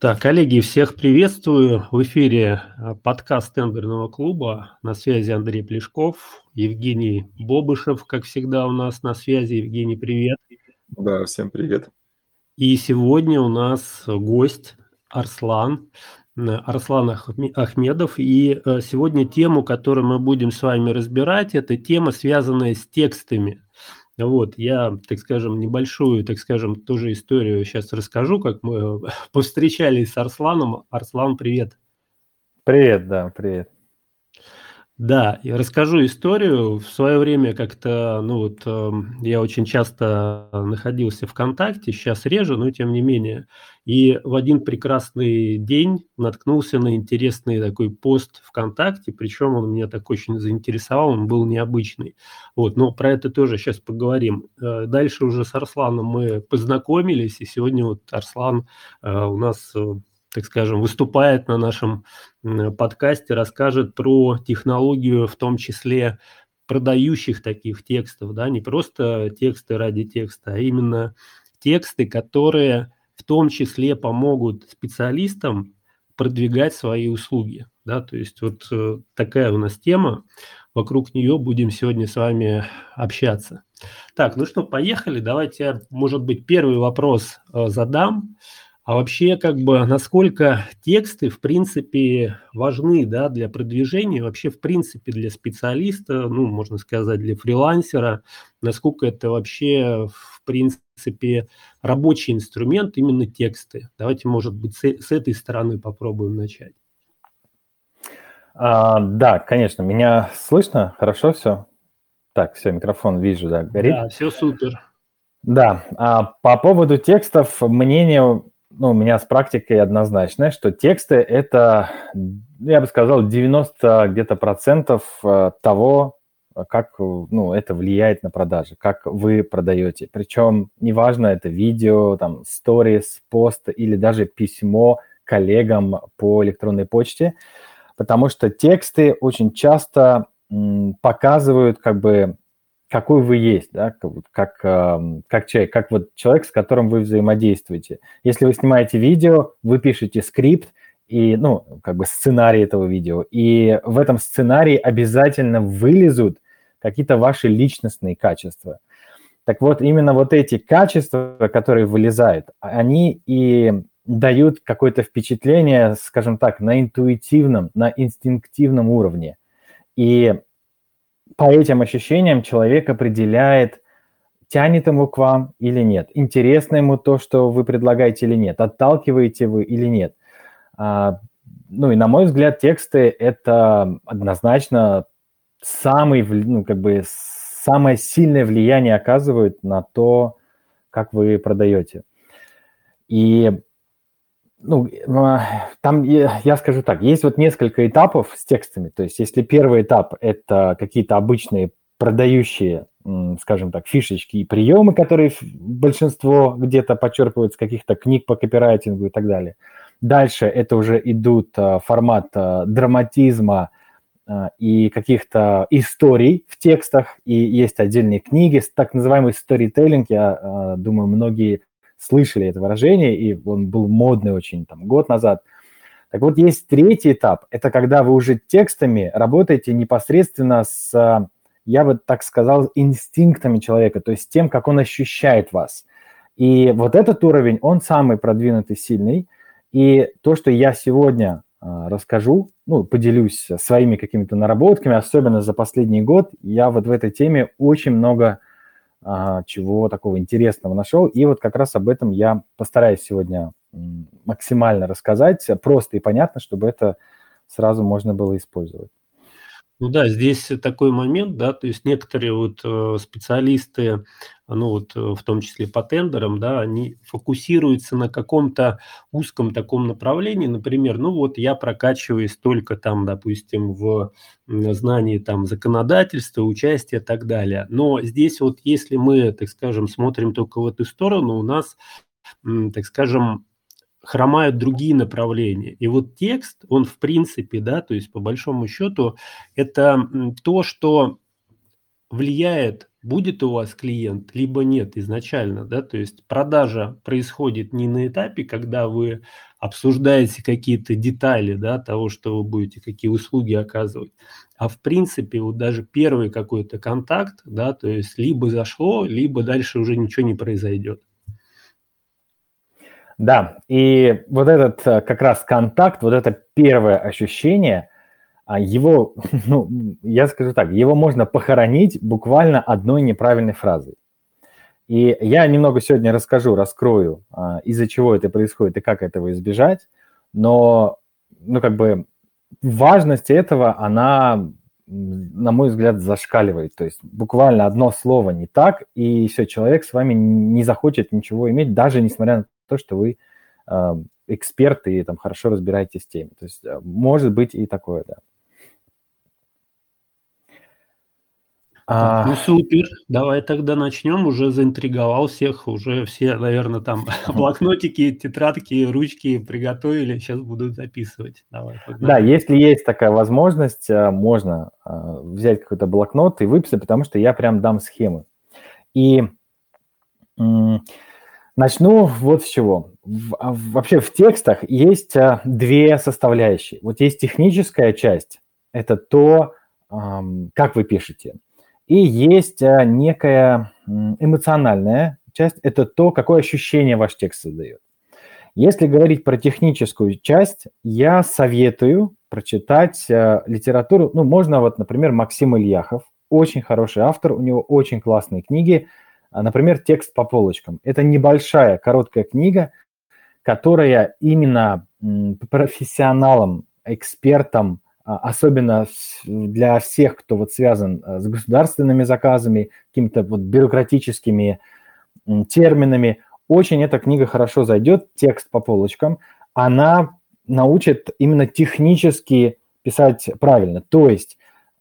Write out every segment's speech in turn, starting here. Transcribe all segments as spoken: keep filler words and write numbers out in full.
Так, коллеги, всех приветствую. В эфире подкаст тендерного клуба. На связи Андрей Плешков, Евгений Бобышев, как всегда у нас на связи. Евгений, привет. Да, всем привет. И сегодня у нас гость Арслан, Арслан Ахмедов. И сегодня тему, которую мы будем с вами разбирать, это тема, связанная с текстами. Вот, я, так скажем, небольшую, так скажем, тоже историю сейчас расскажу, как мы повстречались с Арсланом. Арслан, привет. Привет, да, привет. Да, я расскажу историю. В свое время как-то, ну вот, я очень часто находился в ВКонтакте, сейчас реже, но тем не менее. И в один прекрасный день наткнулся на интересный такой пост ВКонтакте, причем он меня так очень заинтересовал, он был необычный. Вот, но про это тоже сейчас поговорим. Дальше уже с Арсланом мы познакомились, и сегодня вот Арслан у нас, так скажем, выступает на нашем подкасте, расскажет про технологию, в том числе продающих таких текстов, да, не просто тексты ради текста, а именно тексты, которые в том числе помогут специалистам продвигать свои услуги, да, то есть вот такая у нас тема, вокруг нее будем сегодня с вами общаться. Так, ну что, поехали, давайте я, может быть, первый вопрос задам. А вообще, как бы, насколько тексты, в принципе, важны, да, для продвижения, вообще, в принципе, для специалиста, ну, можно сказать, для фрилансера, насколько это вообще, в принципе, рабочий инструмент, именно тексты. Давайте, может быть, с, с этой стороны попробуем начать. А, да, конечно, меня слышно, хорошо все? Так, все, микрофон вижу, да, горит. Да, все супер. Да, а по поводу текстов мнение... Ну, у меня с практикой однозначно, что тексты – это, я бы сказал, девяносто где-то процентов того, как, ну, это влияет на продажи, как вы продаете. Причем неважно, это видео, там, сторис, пост или даже письмо коллегам по электронной почте, потому что тексты очень часто показывают, как бы, какой вы есть, да, как, как человек, как вот человек, с которым вы взаимодействуете. Если вы снимаете видео, вы пишете скрипт и, ну, как бы сценарий этого видео, и в этом сценарии обязательно вылезут какие-то ваши личностные качества. Так вот, именно вот эти качества, которые вылезают, они и дают какое-то впечатление, скажем так, на интуитивном, на инстинктивном уровне. И по этим ощущениям человек определяет, тянет ему к вам или нет, интересно ему то, что вы предлагаете или нет, отталкиваете вы или нет. Ну и, на мой взгляд, тексты – это однозначно самый, ну, как бы самое сильное влияние оказывают на то, как вы продаете. И ну, там, я скажу так, есть вот несколько этапов с текстами. То есть если первый этап – это какие-то обычные продающие, скажем так, фишечки и приемы, которые большинство где-то подчерпывают с каких-то книг по копирайтингу и так далее. Дальше это уже идут формат драматизма и каких-то историй в текстах. И есть отдельные книги, так называемый сторителлинг, я думаю, многие слышали это выражение, и он был модный очень там год назад. Так вот, есть третий этап. Это когда вы уже текстами работаете непосредственно с, я бы так сказал, инстинктами человека, то есть тем, как он ощущает вас. И вот этот уровень, он самый продвинутый, сильный. И то, что я сегодня расскажу, ну, поделюсь своими какими-то наработками, особенно за последний год, я вот в этой теме очень много чего такого интересного нашел. И вот как раз об этом я постараюсь сегодня максимально рассказать, просто и понятно, чтобы это сразу можно было использовать. Ну да, здесь такой момент, да, то есть некоторые вот специалисты, ну вот в том числе по тендерам, да, они фокусируются на каком-то узком таком направлении, например, ну вот я прокачиваюсь только там, допустим, в знании там законодательства, участия и так далее. Но здесь вот если мы, так скажем, смотрим только в эту сторону, у нас, так скажем, хромают другие направления. И вот текст, он в принципе, да, то есть по большому счету, это то, что влияет будет у вас клиент, либо нет изначально, да, то есть продажа происходит не на этапе, когда вы обсуждаете какие-то детали, да, того, что вы будете, какие услуги оказывать, а в принципе вот даже первый какой-то контакт, да, то есть либо зашло, либо дальше уже ничего не произойдет. Да, и вот этот как раз контакт, вот это первое ощущение, его, ну, я скажу так, его можно похоронить буквально одной неправильной фразой. И я немного сегодня расскажу, раскрою, из-за чего это происходит и как этого избежать, но, ну, как бы важность этого, она, на мой взгляд, зашкаливает. То есть буквально одно слово не так, и все, человек с вами не захочет ничего иметь, даже несмотря на то, что вы эксперты и там хорошо разбираетесь в теме. То есть может быть и такое, да. А... Ну, супер, давай тогда начнем, уже заинтриговал всех, уже все, наверное, там блокнотики, тетрадки, ручки приготовили, сейчас будут записывать. Давай, да, если есть такая возможность, можно взять какой-то блокнот и выписать, потому что я прям дам схемы. И начну вот с чего. Вообще в текстах есть две составляющие. Вот есть техническая часть, это то, как вы пишете. И есть некая эмоциональная часть, это то, какое ощущение ваш текст создает. Если говорить про техническую часть, я советую прочитать литературу, ну, можно вот, например, Максим Ильяхов, очень хороший автор, у него очень классные книги, например, «Текст по полочкам». Это небольшая, короткая книга, которая именно профессионалам, экспертам, особенно для всех, кто вот связан с государственными заказами, какими-то вот бюрократическими терминами, очень эта книга хорошо зайдет, «Текст по полочкам». Она научит именно технически писать правильно, то есть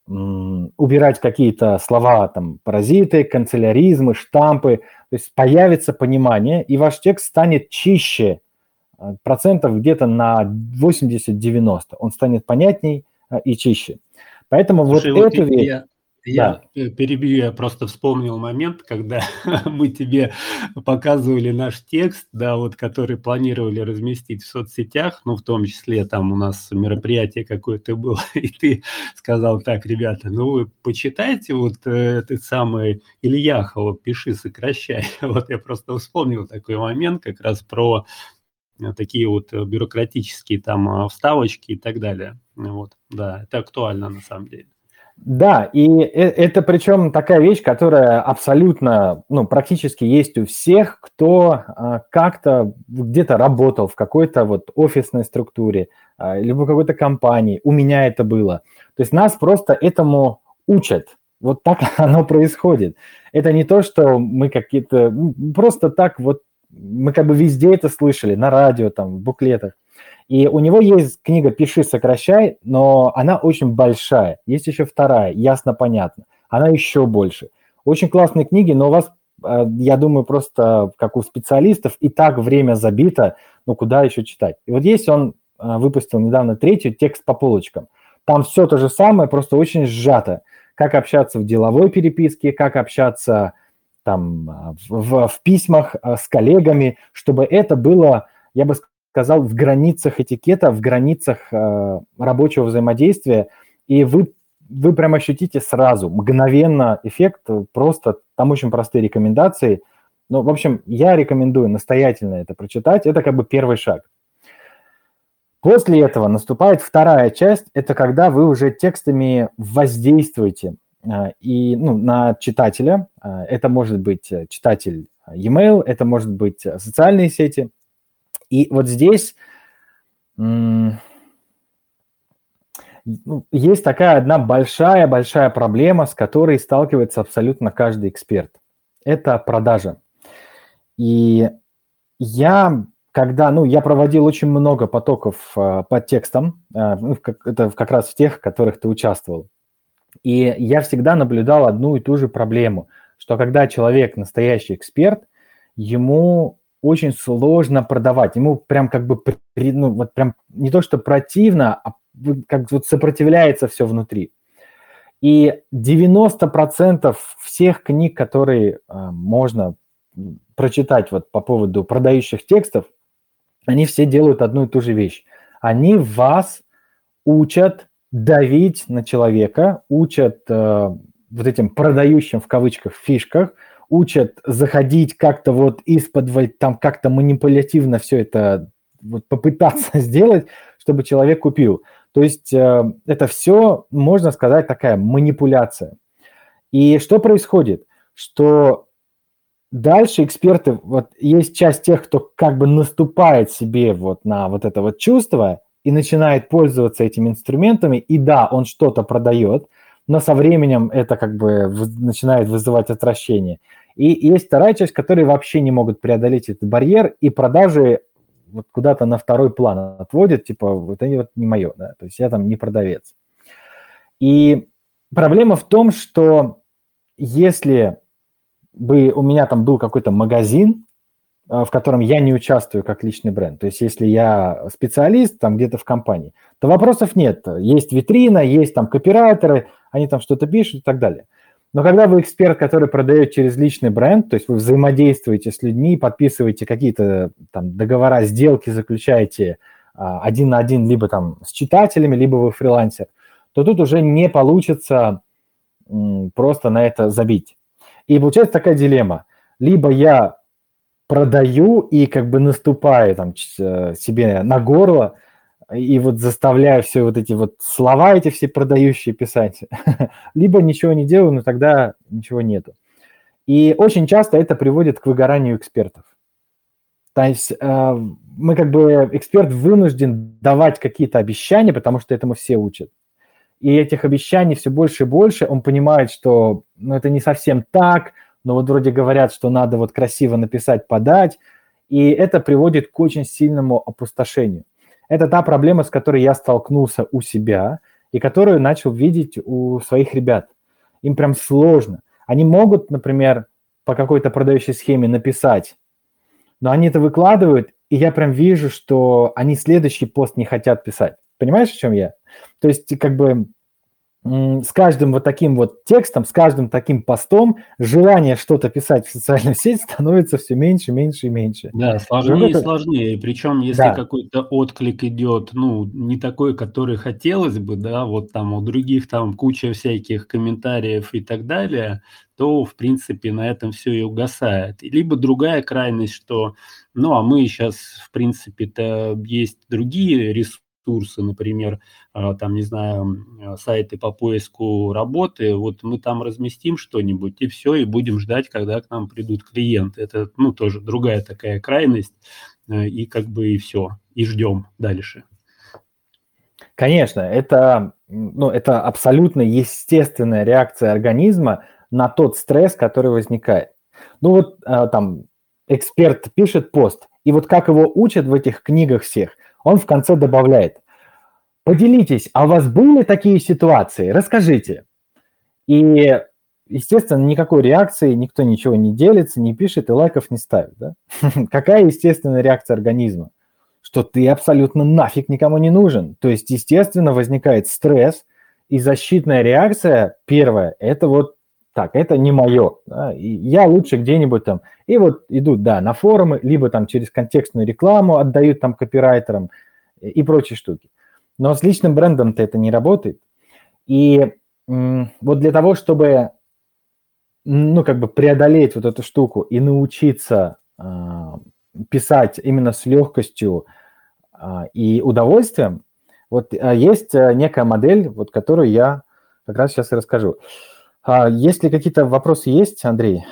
убирать какие-то слова, там, паразиты, канцеляризмы, штампы. То есть появится понимание, и ваш текст станет чище процентов где-то на восемьдесят-девяносто. Он станет понятней и чище. Поэтому Слушай, вот, вот эту вещь... Я, да. я перебью, я просто вспомнил момент, когда мы тебе показывали наш текст, да, вот, который планировали разместить в соцсетях, ну, в том числе там у нас мероприятие какое-то было, и ты сказал: так, ребята, ну, вы почитайте вот э, этот самый Ильяхова «Пиши, сокращай». Вот я просто вспомнил такой момент как раз про такие вот бюрократические там вставочки и так далее. Вот, да, это актуально на самом деле. Да, и это причем такая вещь, которая абсолютно, ну, практически есть у всех, кто как-то где-то работал в какой-то вот офисной структуре, либо в какой-то компании. У меня это было. То есть нас просто этому учат. Вот так оно происходит. Это не то, что мы какие-то... Просто так вот мы как бы везде это слышали, на радио, там, в буклетах. И у него есть книга «Пиши, сокращай», но она очень большая. Есть еще вторая, «Ясно, понятно». Она еще больше. Очень классные книги, но у вас, я думаю, просто как у специалистов и так время забито, ну куда еще читать. И вот есть он выпустил недавно третью «Текст по полочкам». Там все то же самое, просто очень сжато. Как общаться в деловой переписке, как общаться... там, в, в письмах с коллегами, чтобы это было, я бы сказал, в границах этикета, в границах э, рабочего взаимодействия, и вы, вы прям ощутите сразу, мгновенно эффект, просто там очень простые рекомендации. Ну, в общем, я рекомендую настоятельно это прочитать, это как бы первый шаг. После этого наступает вторая часть, это когда вы уже текстами воздействуете и, ну, на читателя. Это может быть читатель e-mail, это может быть социальные сети. И вот здесь м- есть такая одна большая-большая проблема, с которой сталкивается абсолютно каждый эксперт. Это продажа. И я, когда, ну, я проводил очень много потоков э, по текстам, э, это как раз в тех, в которых ты участвовал. И я всегда наблюдал одну и ту же проблему, что когда человек настоящий эксперт, ему очень сложно продавать, ему прям как бы, ну, вот прям не то что противно, а как вот сопротивляется все внутри. И девяносто процентов всех книг, которые можно прочитать вот по поводу продающих текстов, они все делают одну и ту же вещь. Они вас учат давить на человека, учат э, вот этим продающим в кавычках фишках, учат заходить как-то вот из-под, там как-то манипулятивно все это вот, попытаться сделать, чтобы человек купил. То есть э, это все, можно сказать, такая манипуляция. И что происходит? Что дальше эксперты, вот есть часть тех, кто как бы наступает себе вот на вот это вот чувство и начинает пользоваться этими инструментами, и да, он что-то продает, но со временем это как бы начинает вызывать отвращение. И есть вторая часть, которые вообще не могут преодолеть этот барьер, и продажи вот куда-то на второй план отводят, типа вот они вот не мое, да, то есть я там не продавец. И проблема в том, что если бы у меня там был какой-то магазин, в котором я не участвую как личный бренд. То есть если я специалист там где-то в компании, то вопросов нет. Есть витрина, есть там копирайтеры, они там что-то пишут и так далее. Но когда вы эксперт, который продает через личный бренд, то есть вы взаимодействуете с людьми, подписываете какие-то там договора, сделки, заключаете один на один либо там с читателями, либо вы фрилансер, то тут уже не получится просто на это забить. И получается такая дилемма. Либо я продаю и как бы наступаю там себе на горло и вот заставляю все вот эти вот слова эти все продающие писать, либо ничего не делаю, но тогда ничего нету. И очень часто это приводит к выгоранию экспертов. То есть мы как бы, эксперт вынужден давать какие-то обещания, потому что этому все учат. И этих обещаний все больше и больше. Он понимает, что ну, это не совсем так, но вот вроде говорят, что надо вот красиво написать, подать. И это приводит к очень сильному опустошению. Это та проблема, с которой я столкнулся у себя и которую начал видеть у своих ребят. Им прям сложно. Они могут, например, по какой-то продающей схеме написать, но они это выкладывают, и я прям вижу, что они следующий пост не хотят писать. Понимаешь, о чем я? То есть как бы с каждым вот таким вот текстом, с каждым таким постом желание что-то писать в социальную сеть становится все меньше, меньше и меньше. Да, сложнее и сложнее. Причем если да. какой-то отклик идет, ну, не такой, который хотелось бы, да, вот там у других там куча всяких комментариев и так далее, то, в принципе, на этом все и угасает. Либо другая крайность, что, ну, а мы сейчас, в принципе-то, есть другие ресурсы, курсы, например, там, не знаю, сайты по поиску работы, вот мы там разместим что-нибудь, и все, и будем ждать, когда к нам придут клиенты. Это, ну, тоже другая такая крайность, и как бы и все, и ждем дальше. Конечно, это, ну, это абсолютно естественная реакция организма на тот стресс, который возникает. Ну, вот там эксперт пишет пост, и вот как его учат в этих книгах всех, он в конце добавляет: поделитесь, а у вас были такие ситуации? Расскажите. И, естественно, никакой реакции, никто ничего не делится, не пишет и лайков не ставит. Да? Какая естественная реакция организма? Что ты абсолютно нафиг никому не нужен. То есть, естественно, возникает стресс, и защитная реакция первая – это вот так, это не мое, да, и я лучше где-нибудь там, и вот идут, да, на форумы, либо там через контекстную рекламу отдают там копирайтерам и прочие штуки. Но с личным брендом-то это не работает. И м- вот для того, чтобы, ну, как бы преодолеть вот эту штуку и научиться э- писать именно с легкостью э- и удовольствием, вот э- есть некая модель, вот которую я как раз сейчас и расскажу. Если какие-то вопросы есть, Андрей?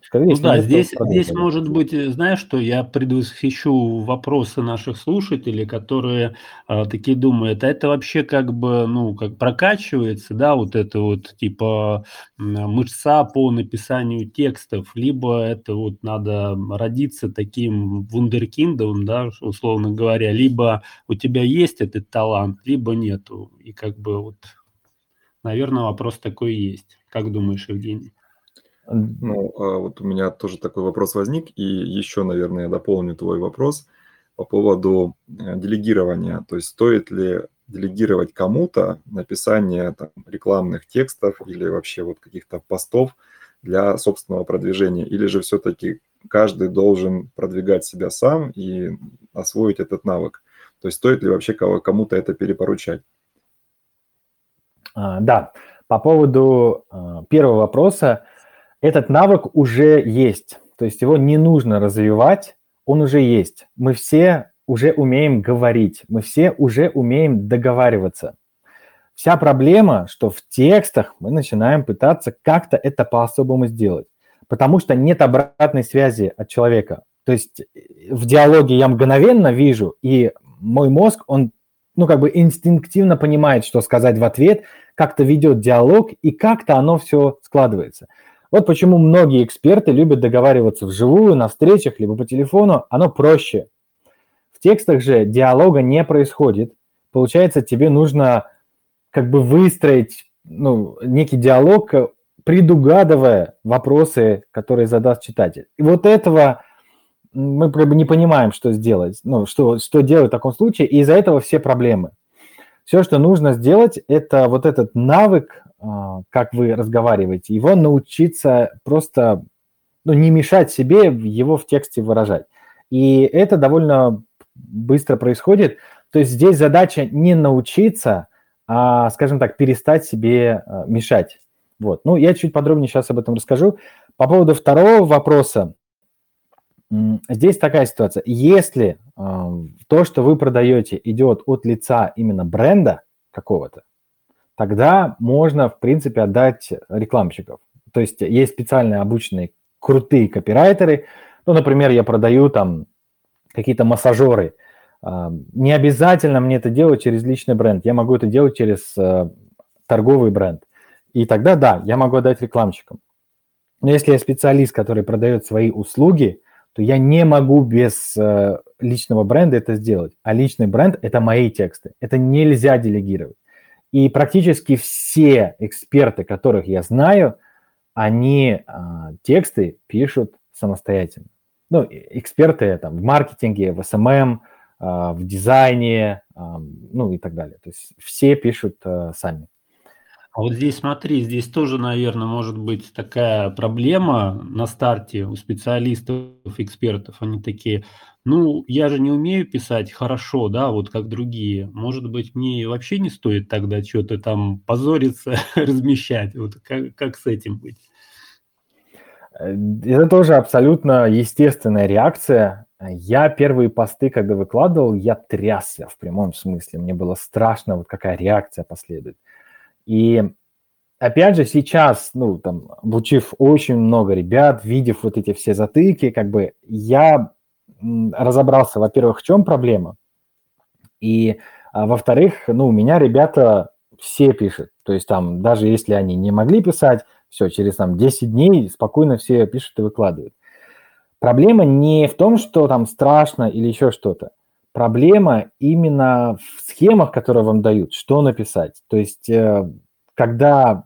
Скажите, ну да, здесь, здесь может быть, знаешь, что я предвосхищу вопросы наших слушателей, которые а, такие думают, а это вообще как бы, ну, как прокачивается, да, вот это вот типа мышца по написанию текстов, либо это вот надо родиться таким вундеркиндом, да, условно говоря, либо у тебя есть этот талант, либо нету, и как бы вот... Наверное, вопрос такой есть. Как думаешь, Евгений? Ну, вот у меня тоже такой вопрос возник, и еще, наверное, я дополню твой вопрос по поводу делегирования. То есть стоит ли делегировать кому-то написание там, рекламных текстов или вообще вот каких-то постов для собственного продвижения, или же все-таки каждый должен продвигать себя сам и освоить этот навык? То есть стоит ли вообще кому-то это перепоручать? А, да, по поводу а, первого вопроса. Этот навык уже есть, то есть его не нужно развивать, он уже есть. Мы все уже умеем говорить, мы все уже умеем договариваться. Вся проблема, что в текстах мы начинаем пытаться как-то это по-особому сделать, потому что нет обратной связи от человека. То есть в диалоге я мгновенно вижу, и мой мозг, он, ну, как бы инстинктивно понимает, что сказать в ответ, как-то ведет диалог, и как-то оно все складывается. Вот почему многие эксперты любят договариваться вживую, на встречах, либо по телефону, оно проще. В текстах же диалога не происходит. Получается, тебе нужно как бы выстроить, ну, некий диалог, предугадывая вопросы, которые задаст читатель. И вот этого мы как бы не понимаем, что сделать, ну, что, что делать в таком случае, и из-за этого все проблемы. Все, что нужно сделать, это вот этот навык, как вы разговариваете, его научиться просто, ну, не мешать себе его в тексте выражать. И это довольно быстро происходит. То есть здесь задача не научиться, а, скажем так, перестать себе мешать. Вот. Ну, я чуть подробнее сейчас об этом расскажу. По поводу второго вопроса. Здесь такая ситуация. Если э, то, что вы продаете, идет от лица именно бренда какого-то, тогда можно, в принципе, отдать рекламщиков. То есть есть специально обученные крутые копирайтеры. Ну, например, я продаю там какие-то массажеры. Не обязательно мне это делать через личный бренд. Я могу это делать через торговый бренд. И тогда, да, я могу отдать рекламщикам. Но если я специалист, который продает свои услуги, то я не могу без личного бренда это сделать. А личный бренд – это мои тексты. Это нельзя делегировать. И практически все эксперты, которых я знаю, они а, тексты пишут самостоятельно. Ну, эксперты там в маркетинге, в эс эм эм, а, в дизайне, а, ну и так далее. То есть все пишут а, сами. А вот здесь смотри, здесь тоже, наверное, может быть такая проблема на старте у специалистов, экспертов. Они такие: ну, я же не умею писать хорошо, да, вот как другие. Может быть, мне вообще не стоит тогда что-то там позориться, размещать. Вот как, как с этим быть? Это тоже абсолютно естественная реакция. Я первые посты, когда выкладывал, я трясся в прямом смысле. Мне было страшно, вот какая реакция последует. И опять же сейчас, ну, там, обучив очень много ребят, видев вот эти все затыки, как бы я разобрался, во-первых, в чем проблема, и, а, во-вторых, ну, у меня ребята все пишут, то есть там даже если они не могли писать, все, через там десять дней спокойно все пишут и выкладывают. Проблема не в том, что там страшно или еще что-то. Проблема именно в схемах, которые вам дают, что написать. То есть, когда,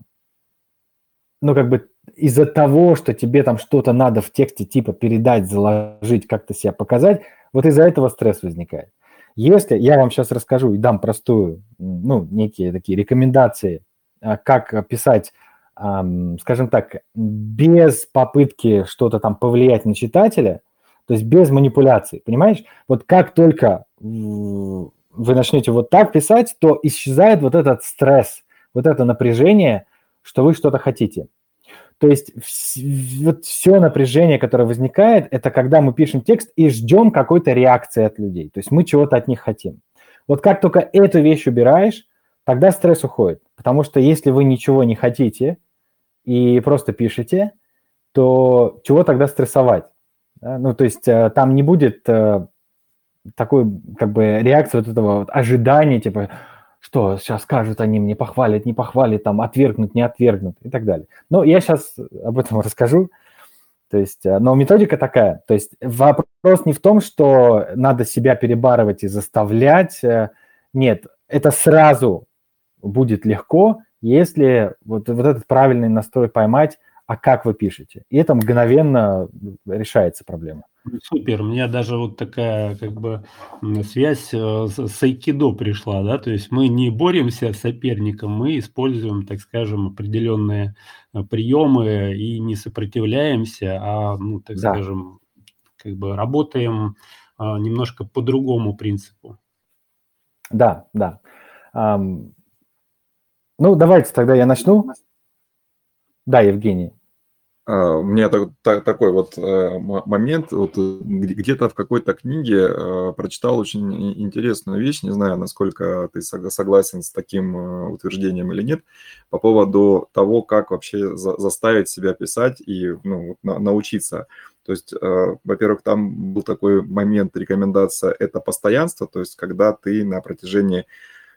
ну, как бы из-за того, что тебе там что-то надо в тексте типа передать, заложить, как-то себя показать, вот из-за этого стресс возникает. Если я вам сейчас расскажу и дам простую, ну, некие такие рекомендации, как писать, скажем так, без попытки что-то там повлиять на читателя, то есть без манипуляций, понимаешь? Вот как только вы начнете вот так писать, то исчезает вот этот стресс, вот это напряжение, что вы что-то хотите. То есть вот все напряжение, которое возникает, это когда мы пишем текст и ждем какой-то реакции от людей. То есть мы чего-то от них хотим. Вот как только эту вещь убираешь, тогда стресс уходит. Потому что если вы ничего не хотите и просто пишете, то чего тогда стрессовать? Ну, то есть там не будет такой, как бы, реакции вот этого вот ожидания, типа, что сейчас скажут они мне, похвалят, не похвалят, там, отвергнут, не отвергнут и так далее. Но я сейчас об этом расскажу. То есть, но методика такая. То есть вопрос не в том, что надо себя перебарывать и заставлять. Нет, это сразу будет легко, если вот, вот этот правильный настрой поймать, а как вы пишете. И это мгновенно решается проблема. Супер, у меня даже вот такая как бы связь с айкидо пришла, да, то есть мы не боремся с соперником, мы используем, так скажем, определенные приемы и не сопротивляемся, а, ну, так да. скажем, как бы работаем немножко по другому принципу. Да, да. Um, ну, давайте тогда я начну. Да, Евгений. Uh, у меня так, так, такой вот uh, момент, вот, где-то в какой-то книге uh, прочитал очень интересную вещь, не знаю, насколько ты согласен с таким uh, утверждением или нет, по поводу того, как вообще за- заставить себя писать и ну, на- научиться. То есть, uh, во-первых, там был такой момент, рекомендация – это постоянство, то есть когда ты на протяжении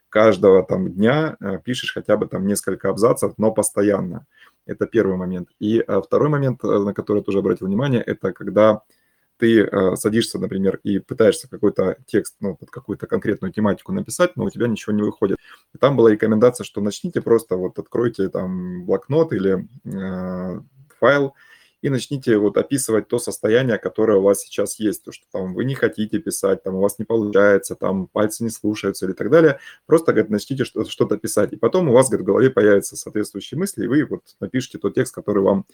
каждого там дня uh, пишешь хотя бы там несколько абзацев, но постоянно. Это первый момент. И второй момент, на который я тоже обратил внимание, это когда ты садишься, например, и пытаешься какой-то текст, ну, под какую-то конкретную тематику написать, но у тебя ничего не выходит. И там была рекомендация, что начните просто, вот откройте там блокнот или э, файл и начните вот описывать то состояние, которое у вас сейчас есть, то, что там вы не хотите писать, там у вас не получается, там пальцы не слушаются или так далее. Просто, говорит, начните что-то писать, и потом у вас, говорит, в голове появятся соответствующие мысли, и вы вот напишите тот текст, который вам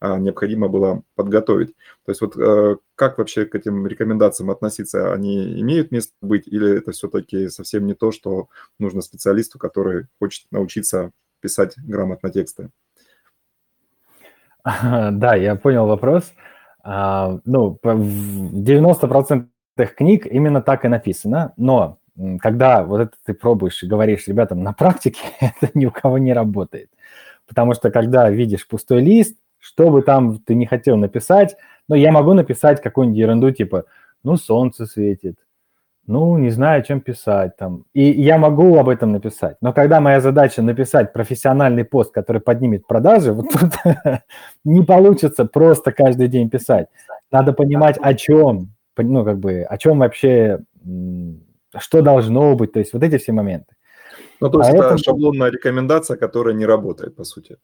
а, необходимо было подготовить. То есть вот э, как вообще к этим рекомендациям относиться? Они имеют место быть или это все-таки совсем не то, что нужно специалисту, который хочет научиться писать грамотно тексты? Да, я понял вопрос. Ну, в девяноста процентах книг именно так и написано, но когда вот это ты пробуешь и говоришь ребятам на практике, это ни у кого не работает. Потому что когда видишь пустой лист, что бы там ты не хотел написать, ну, я могу написать какую-нибудь ерунду, типа, ну, солнце светит, ну, не знаю, о чем писать там. И я могу об этом написать. Но когда моя задача написать профессиональный пост, который поднимет продажи, вот тут не получится просто каждый день писать. Надо понимать, о чем, ну, как бы, о чем вообще, что должно быть. То есть вот эти все моменты. Ну, то есть это шаблонная рекомендация, которая не работает, по сути.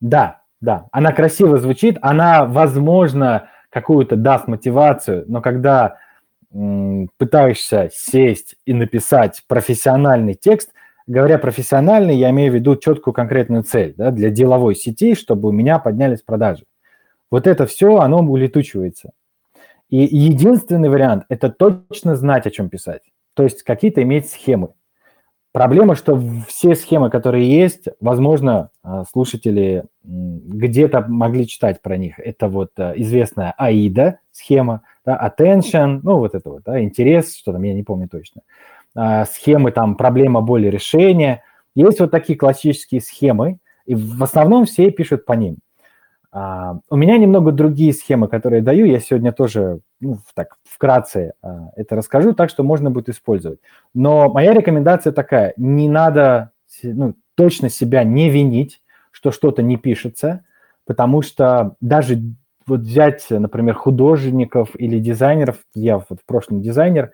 Да, да. Она красиво звучит, она, возможно, какую-то даст мотивацию, но когда пытаешься сесть и написать профессиональный текст, говоря профессиональный, я имею в виду четкую конкретную цель, да, для деловой сети, чтобы у меня поднялись продажи. Вот это все, оно улетучивается. И единственный вариант – это точно знать, о чем писать. То есть какие-то иметь схемы. Проблема, что все схемы, которые есть, возможно, слушатели где-то могли читать про них. Это вот известная аида схема, да, attention, ну вот это вот, да, интерес, что там, я не помню точно. А, схемы там проблема, боль, решение. Есть вот такие классические схемы, и в основном все пишут по ним. А, у меня немного другие схемы, которые я даю, я сегодня тоже ну, так, вкратце а, это расскажу, так что можно будет использовать. Но моя рекомендация такая, не надо ну, точно себя не винить, что что-то не пишется, потому что даже вот взять, например, художников или дизайнеров, я вот в прошлом дизайнер,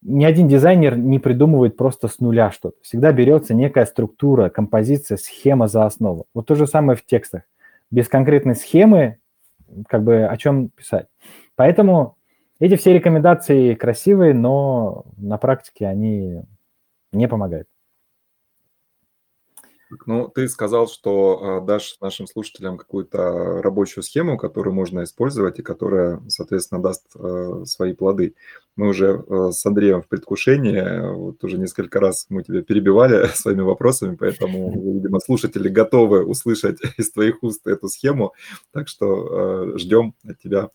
ни один дизайнер не придумывает просто с нуля что-то. Всегда берется некая структура, композиция, схема за основу. Вот то же самое в текстах. Без конкретной схемы, как бы, о чем писать. Поэтому эти все рекомендации красивые, но на практике они не помогают. Ну, ты сказал, что дашь нашим слушателям какую-то рабочую схему, которую можно использовать и которая, соответственно, даст свои плоды. Мы уже с Андреем в предвкушении, вот уже несколько раз мы тебя перебивали своими вопросами, поэтому, видимо, слушатели готовы услышать из твоих уст эту схему, так что ждем от тебя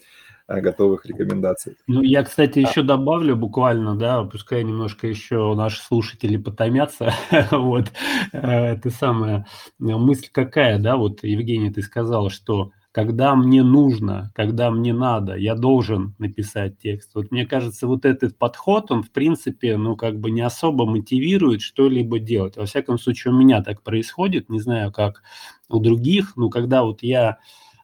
готовых рекомендаций. Ну, я, кстати, еще добавлю буквально, да, пускай немножко еще наши слушатели потомятся, вот, это самая мысль какая, да, вот, Евгений, ты сказал, что когда мне нужно, когда мне надо, я должен написать текст. Вот мне кажется, вот этот подход, он, в принципе, ну, как бы не особо мотивирует что-либо делать. Во всяком случае, у меня так происходит, не знаю, как у других, но когда вот я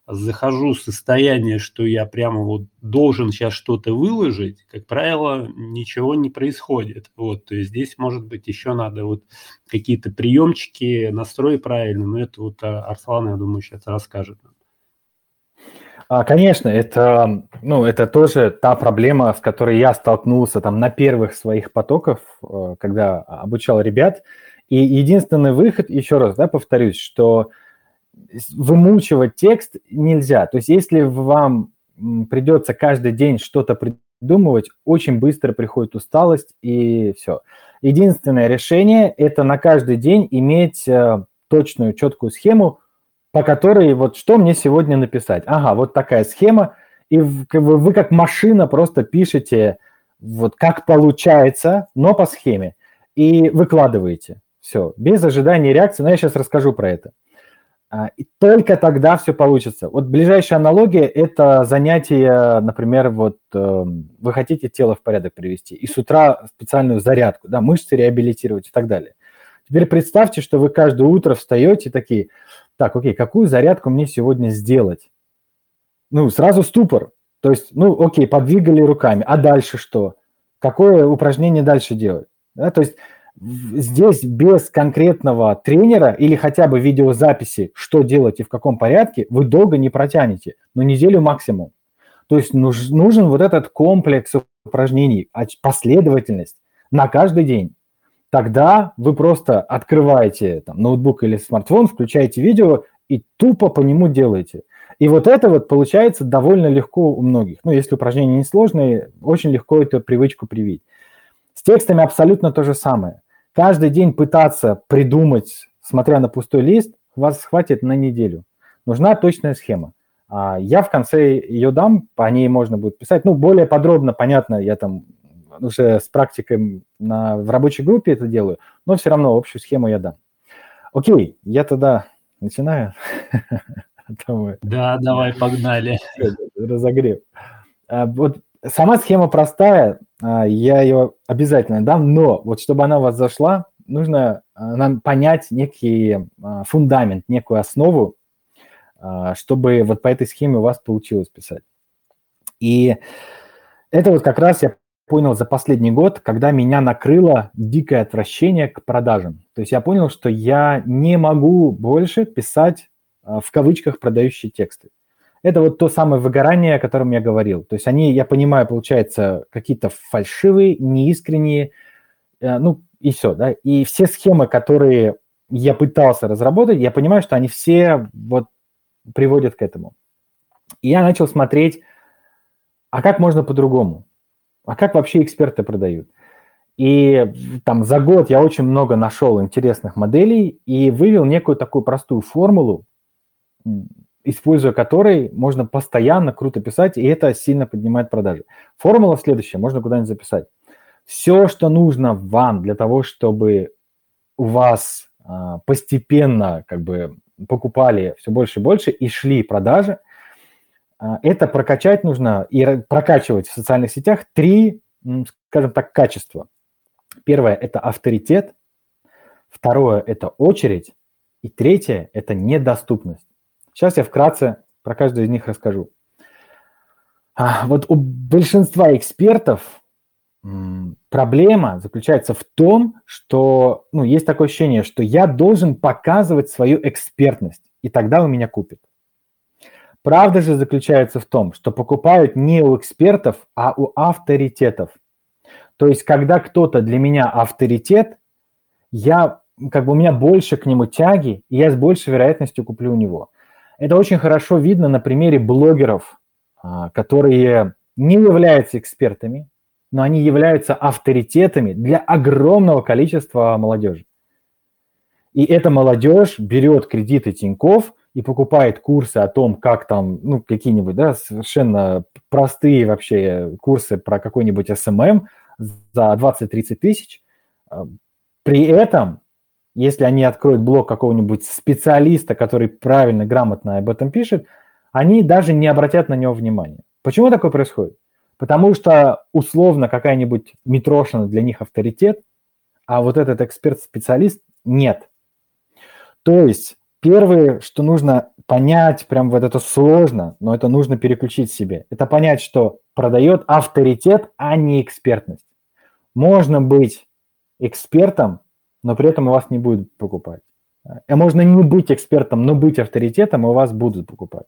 захожу в состояние, что я прямо вот должен сейчас что-то выложить, как правило, ничего не происходит. Вот, то есть здесь, может быть, еще надо вот какие-то приемчики, настрой правильный, но это вот Арслан, я думаю, сейчас расскажет нам. Конечно, это, ну, это тоже та проблема, с которой я столкнулся там на первых своих потоках, когда обучал ребят. И единственный выход, еще раз, да, повторюсь, что вымучивать текст нельзя. То есть если вам придется каждый день что-то придумывать, очень быстро приходит усталость и все. Единственное решение – это на каждый день иметь точную, четкую схему, по которой вот что мне сегодня написать. Ага, вот такая схема, и вы как машина просто пишете вот как получается, но по схеме, и выкладываете. Все, без ожидания реакции, но я сейчас расскажу про это. И только тогда все получится. Вот ближайшая аналогия – это занятие, например, вот вы хотите тело в порядок привести, и с утра специальную зарядку, да, мышцы реабилитировать и так далее. Теперь представьте, что вы каждое утро встаете такие: так, окей, какую зарядку мне сегодня сделать? Ну, сразу ступор. То есть, ну, окей, подвигали руками, а дальше что? Какое упражнение дальше делать? Да, то есть здесь без конкретного тренера или хотя бы видеозаписи, что делать и в каком порядке, вы долго не протянете, но неделю максимум. То есть нуж, нужен вот этот комплекс упражнений, последовательность на каждый день. Тогда вы просто открываете там ноутбук или смартфон, включаете видео и тупо по нему делаете. И вот это вот получается довольно легко у многих. Ну, если упражнения несложные, очень легко эту привычку привить. С текстами абсолютно то же самое. Каждый день пытаться придумать, смотря на пустой лист, вас хватит на неделю. Нужна точная схема. Я в конце ее дам, по ней можно будет писать. Ну, более подробно, понятно, я там уже с практикой на, в рабочей группе это делаю, но все равно общую схему я дам. Окей, я тогда начинаю. Да, давай, погнали. Разогрев. Вот сама схема простая, я ее обязательно дам, но вот чтобы она у вас зашла, нужно нам понять некий фундамент, некую основу, чтобы вот по этой схеме у вас получилось писать. И это вот как раз я понял за последний год, когда меня накрыло дикое отвращение к продажам. То есть я понял, что я не могу больше писать в кавычках продающие тексты. Это вот то самое выгорание, о котором я говорил. То есть они, я понимаю, получается, какие-то фальшивые, неискренние, ну и все, да. И все схемы, которые я пытался разработать, я понимаю, что они все вот приводят к этому. И я начал смотреть, а как можно по-другому? А как вообще эксперты продают? И там за год я очень много нашел интересных моделей и вывел некую такую простую формулу, используя которой можно постоянно круто писать, и это сильно поднимает продажи. Формула следующая, можно куда-нибудь записать. Все, что нужно вам для того, чтобы у вас а, постепенно как бы покупали все больше и больше и шли продажи, это прокачать нужно и прокачивать в социальных сетях три, скажем так, качества. Первое – это авторитет, второе – это очередь, и третье – это недоступность. Сейчас я вкратце про каждую из них расскажу. Вот у большинства экспертов проблема заключается в том, что, ну, есть такое ощущение, что я должен показывать свою экспертность, и тогда у меня купят. Правда же заключается в том, что покупают не у экспертов, а у авторитетов. То есть, когда кто-то для меня авторитет, я, как бы у меня больше к нему тяги, и я с большей вероятностью куплю у него. Это очень хорошо видно на примере блогеров, которые не являются экспертами, но они являются авторитетами для огромного количества молодежи. И эта молодежь берет кредиты Тинькофф и покупает курсы о том, как там, ну, какие-нибудь, да, совершенно простые вообще курсы про какой-нибудь эс эм эм за двадцать-тридцать тысяч. При этом, если они откроют блог какого-нибудь специалиста, который правильно, грамотно об этом пишет, они даже не обратят на него внимания. Почему такое происходит? Потому что условно какая-нибудь Митрошина для них авторитет, а вот этот эксперт-специалист нет. То есть первое, что нужно понять, прям вот это сложно, но это нужно переключить себе, это понять, что продает авторитет, а не экспертность. Можно быть экспертом, но при этом у вас не будут покупать. Можно не быть экспертом, но быть авторитетом, и у вас будут покупать.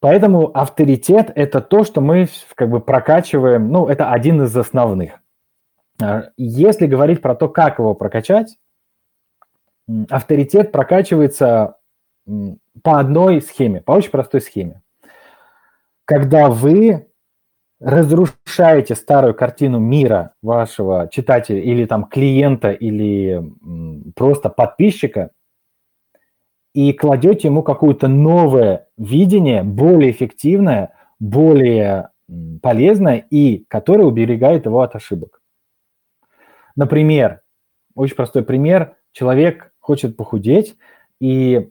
Поэтому авторитет – это то, что мы как бы прокачиваем, ну, это один из основных. Если говорить про то, как его прокачать, авторитет прокачивается по одной схеме, по очень простой схеме. Когда вы разрушаете старую картину мира вашего читателя или там клиента, или просто подписчика, и кладете ему какое-то новое видение, более эффективное, более полезное, и которое уберегает его от ошибок. Например, очень простой пример. Человек хочет похудеть и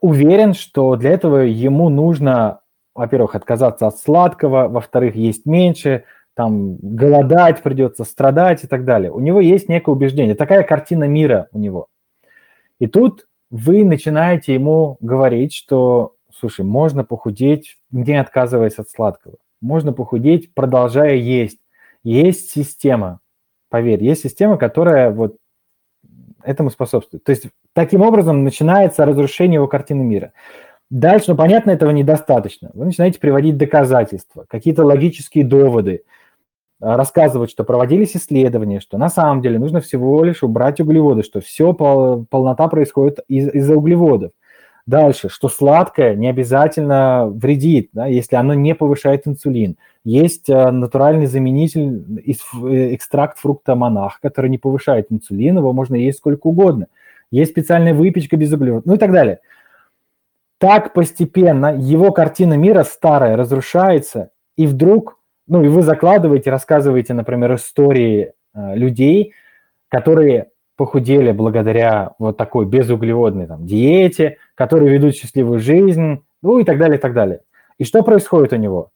уверен, что для этого ему нужно, во-первых, отказаться от сладкого, во-вторых, есть меньше, там, голодать придется, страдать и так далее. У него есть некое убеждение, такая картина мира у него. И тут вы начинаете ему говорить, что, слушай, можно похудеть, не отказываясь от сладкого. Можно похудеть, продолжая есть. Есть система, поверь, есть система, которая вот этому способствует. То есть таким образом начинается разрушение его картины мира. Дальше, ну, понятно, этого недостаточно. Вы начинаете приводить доказательства, какие-то логические доводы, рассказывать, что проводились исследования, что на самом деле нужно всего лишь убрать углеводы, что все полнота происходит из- из-за углеводов. Дальше, что сладкое не обязательно вредит, да, если оно не повышает инсулин. Есть натуральный заменитель, экстракт фрукта монах, который не повышает инсулин, его можно есть сколько угодно. Есть специальная выпечка без углеводов, ну и так далее. Так постепенно его картина мира старая разрушается, и вдруг, ну и вы закладываете, рассказываете, например, истории э, людей, которые похудели благодаря вот такой безуглеводной там, диете, которые ведут счастливую жизнь, ну и так далее, и так далее. И что происходит у него?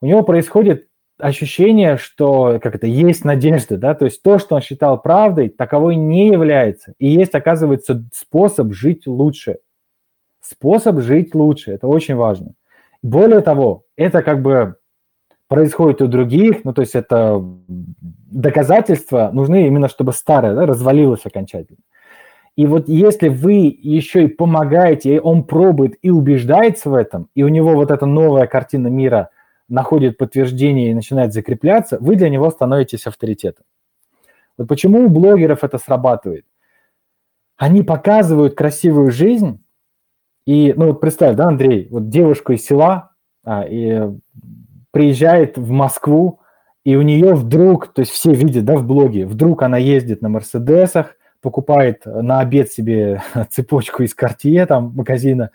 У него происходит ощущение, что как это, есть надежда, да, то есть то, что он считал правдой, таковой не является. И есть, оказывается, способ жить лучше. Способ жить лучше, это очень важно. Более того, это как бы происходит у других, ну, то есть это доказательства нужны именно, чтобы старое, да, развалилось окончательно. И вот если вы еще и помогаете, и он пробует и убеждается в этом, и у него вот эта новая картина мира находит подтверждение и начинает закрепляться, вы для него становитесь авторитетом. Вот почему у блогеров это срабатывает? Они показывают красивую жизнь, и, ну, вот представь, да, Андрей, вот девушка из села, а, и... приезжает в Москву, и у нее вдруг, то есть все видят, да, в блоге, вдруг она ездит на Мерседесах, покупает на обед себе цепочку из Cartier, там, магазина.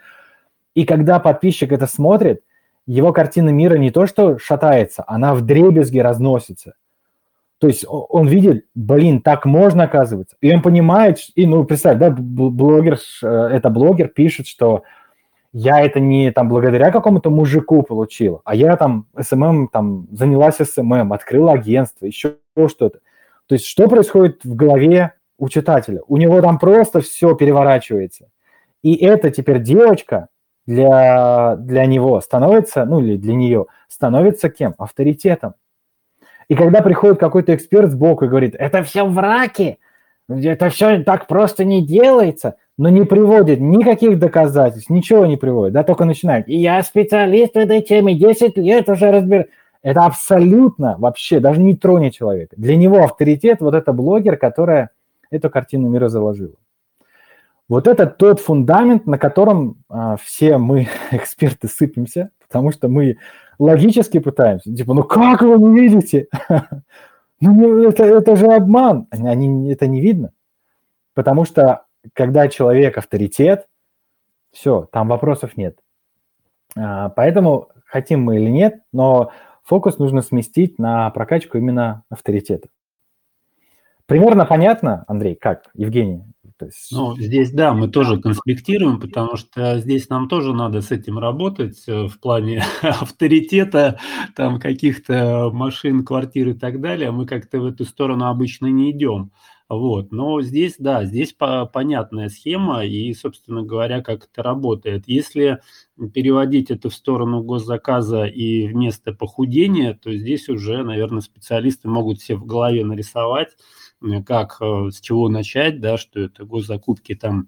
И когда подписчик это смотрит, его картина мира не то что шатается, она вдребезги разносится. То есть он видит, блин, так можно, оказывается. И он понимает, и, ну, представь, да, блогер, это блогер пишет, что я это не там благодаря какому-то мужику получила, а я там эс эм эм, там занялась эс эм эм, открыла агентство, еще что-то. То есть что происходит в голове у читателя? У него там просто все переворачивается. И эта теперь девочка для, для него становится, ну или для нее, становится кем? Авторитетом. И когда приходит какой-то эксперт сбоку и говорит, это все враки, это все так просто не делается, но не приводит никаких доказательств, ничего не приводит, да, только начинает. И я специалист в этой теме, десять лет уже разбираюсь. Это абсолютно вообще даже не тронет человека. Для него авторитет вот это блогер, которая эту картину мира заложила. Вот это тот фундамент, на котором а, все мы, эксперты, сыпемся, потому что мы логически пытаемся. Типа, ну как вы не видите? Ну это же обман. Это не видно. Потому что когда человек авторитет, все, там вопросов нет. Поэтому, хотим мы или нет, но фокус нужно сместить на прокачку именно авторитета. Примерно понятно, Андрей, как, Евгений? Ну, здесь, да, мы тоже конфликтируем, потому что здесь нам тоже надо с этим работать в плане авторитета, там, каких-то машин, квартир и так далее. Мы как-то в эту сторону обычно не идем. Вот, но здесь, да, здесь понятная схема и, собственно говоря, как это работает. Если переводить это в сторону госзаказа и вместо похудения, то здесь уже, наверное, специалисты могут себе в голове нарисовать, как, с чего начать, да, что это госзакупки там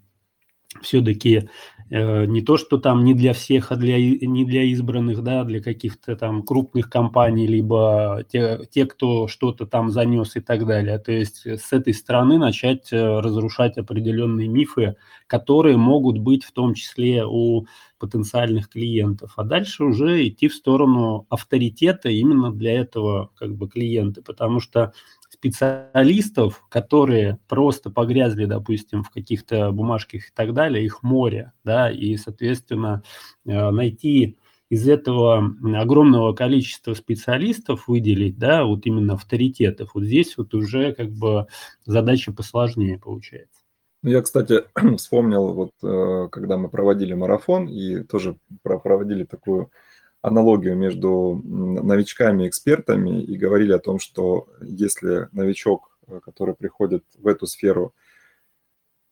все-таки э, не то, что там не для всех, а для, не для избранных, да, для каких-то там крупных компаний, либо те, те, кто что-то там занес и так далее. То есть с этой стороны начать разрушать определенные мифы, которые могут быть в том числе у потенциальных клиентов. А дальше уже идти в сторону авторитета именно для этого как бы клиента, потому что специалистов, которые просто погрязли, допустим, в каких-то бумажках и так далее, их море, да, и, соответственно, найти из этого огромного количества специалистов, выделить, да, вот именно авторитетов, вот здесь вот уже как бы задача посложнее получается. Я, кстати, вспомнил, вот когда мы проводили марафон и тоже проводили такую аналогию между новичками и экспертами и говорили о том, что если новичок, который приходит в эту сферу,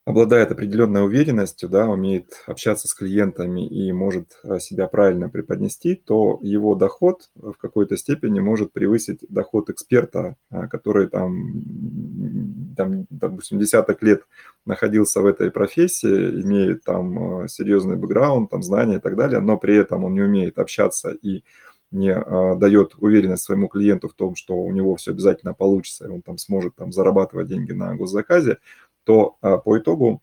обладает определенной уверенностью, да, умеет общаться с клиентами и может себя правильно преподнести, то его доход в какой-то степени может превысить доход эксперта, который там, там допустим, десяток лет находился в этой профессии, имеет там серьезный бэкграунд, там знания и так далее, но при этом он не умеет общаться и не а, дает уверенность своему клиенту в том, что у него все обязательно получится, и он там сможет там зарабатывать деньги на госзаказе, то по итогу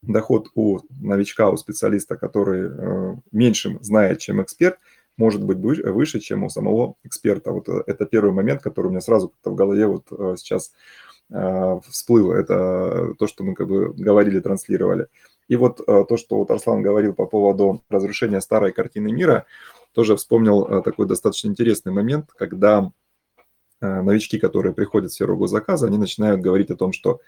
доход у новичка, у специалиста, который меньше знает, чем эксперт, может быть выше, чем у самого эксперта. Вот это первый момент, который у меня сразу как-то в голове вот сейчас всплыл. Это то, что мы как бы говорили, транслировали. И вот то, что вот Арслан говорил по поводу разрушения старой картины мира, тоже вспомнил такой достаточно интересный момент, когда новички, которые приходят в сферу госзаказа, они начинают говорить о том, что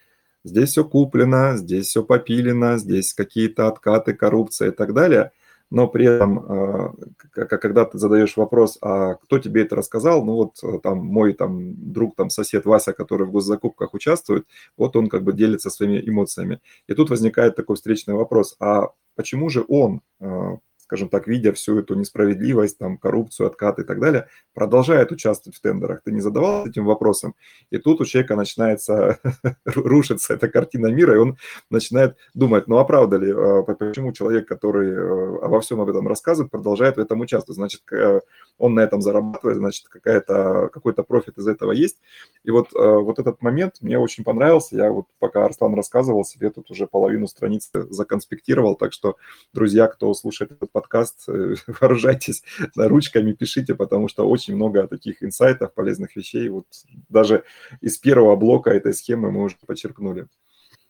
здесь все куплено, здесь все попилено, здесь какие-то откаты, коррупция и так далее. Но при этом, когда ты задаешь вопрос, а кто тебе это рассказал, ну вот там мой там, друг, там, сосед Вася, который в госзакупках участвует, вот он как бы делится своими эмоциями. И тут возникает такой встречный вопрос, а почему же он, скажем так, видя всю эту несправедливость, там, коррупцию, откаты и так далее, продолжает участвовать в тендерах. Ты не задавался этим вопросом, и тут у человека начинается рушиться эта картина мира, и он начинает думать, ну, а правда ли, почему человек, который обо всем об этом рассказывает, продолжает в этом участвовать? Значит, он на этом зарабатывает, значит, какая-то, какой-то профит из этого есть. И вот, вот этот момент мне очень понравился. Я вот пока Арслан рассказывал, себе тут уже половину страницы законспектировал, так что, друзья, кто слушает этот подкаст, вооружайтесь ручками, пишите, потому что очень много таких инсайтов, полезных вещей. Вот даже из первого блока этой схемы мы уже подчеркнули.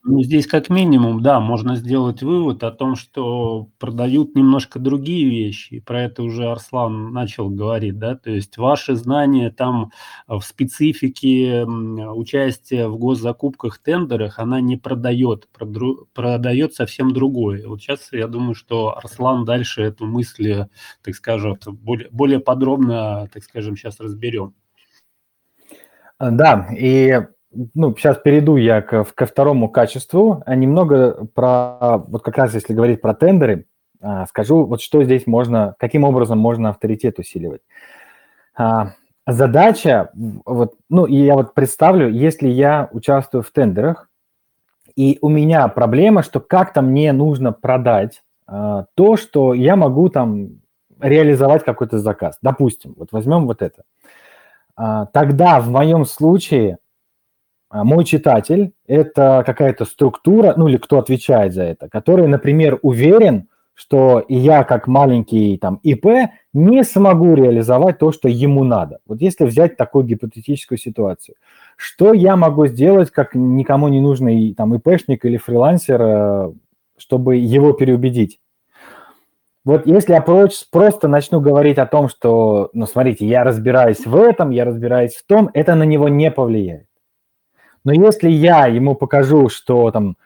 Ну, здесь как минимум, да, можно сделать вывод о том, что продают немножко другие вещи. Про это уже Арслан начал говорить, да, то есть ваши знания там в специфике участия в госзакупках, тендерах, она не продает, продру, продает совсем другое. Вот сейчас я думаю, что Арслан дальше эту мысль, так скажем, более, более подробно, так скажем, сейчас разберем. Да, и... Ну, сейчас перейду я к, ко второму качеству. Немного про, вот как раз если говорить про тендеры, скажу, вот что здесь можно, каким образом можно авторитет усиливать. Задача, вот, ну, и я вот представлю, если я участвую в тендерах, и у меня проблема, что как-то мне нужно продать то, что я могу там реализовать какой-то заказ. Допустим, вот возьмем вот это. Тогда в моем случае... Мой читатель – это какая-то структура, ну или кто отвечает за это, который, например, уверен, что я как маленький там ИП не смогу реализовать то, что ему надо. Вот если взять такую гипотетическую ситуацию, что я могу сделать, как никому не нужный там ИПшник или фрилансер, чтобы его переубедить? Вот если я просто начну говорить о том, что, ну смотрите, я разбираюсь в этом, я разбираюсь в том, это на него не повлияет. Но если я ему покажу, что там,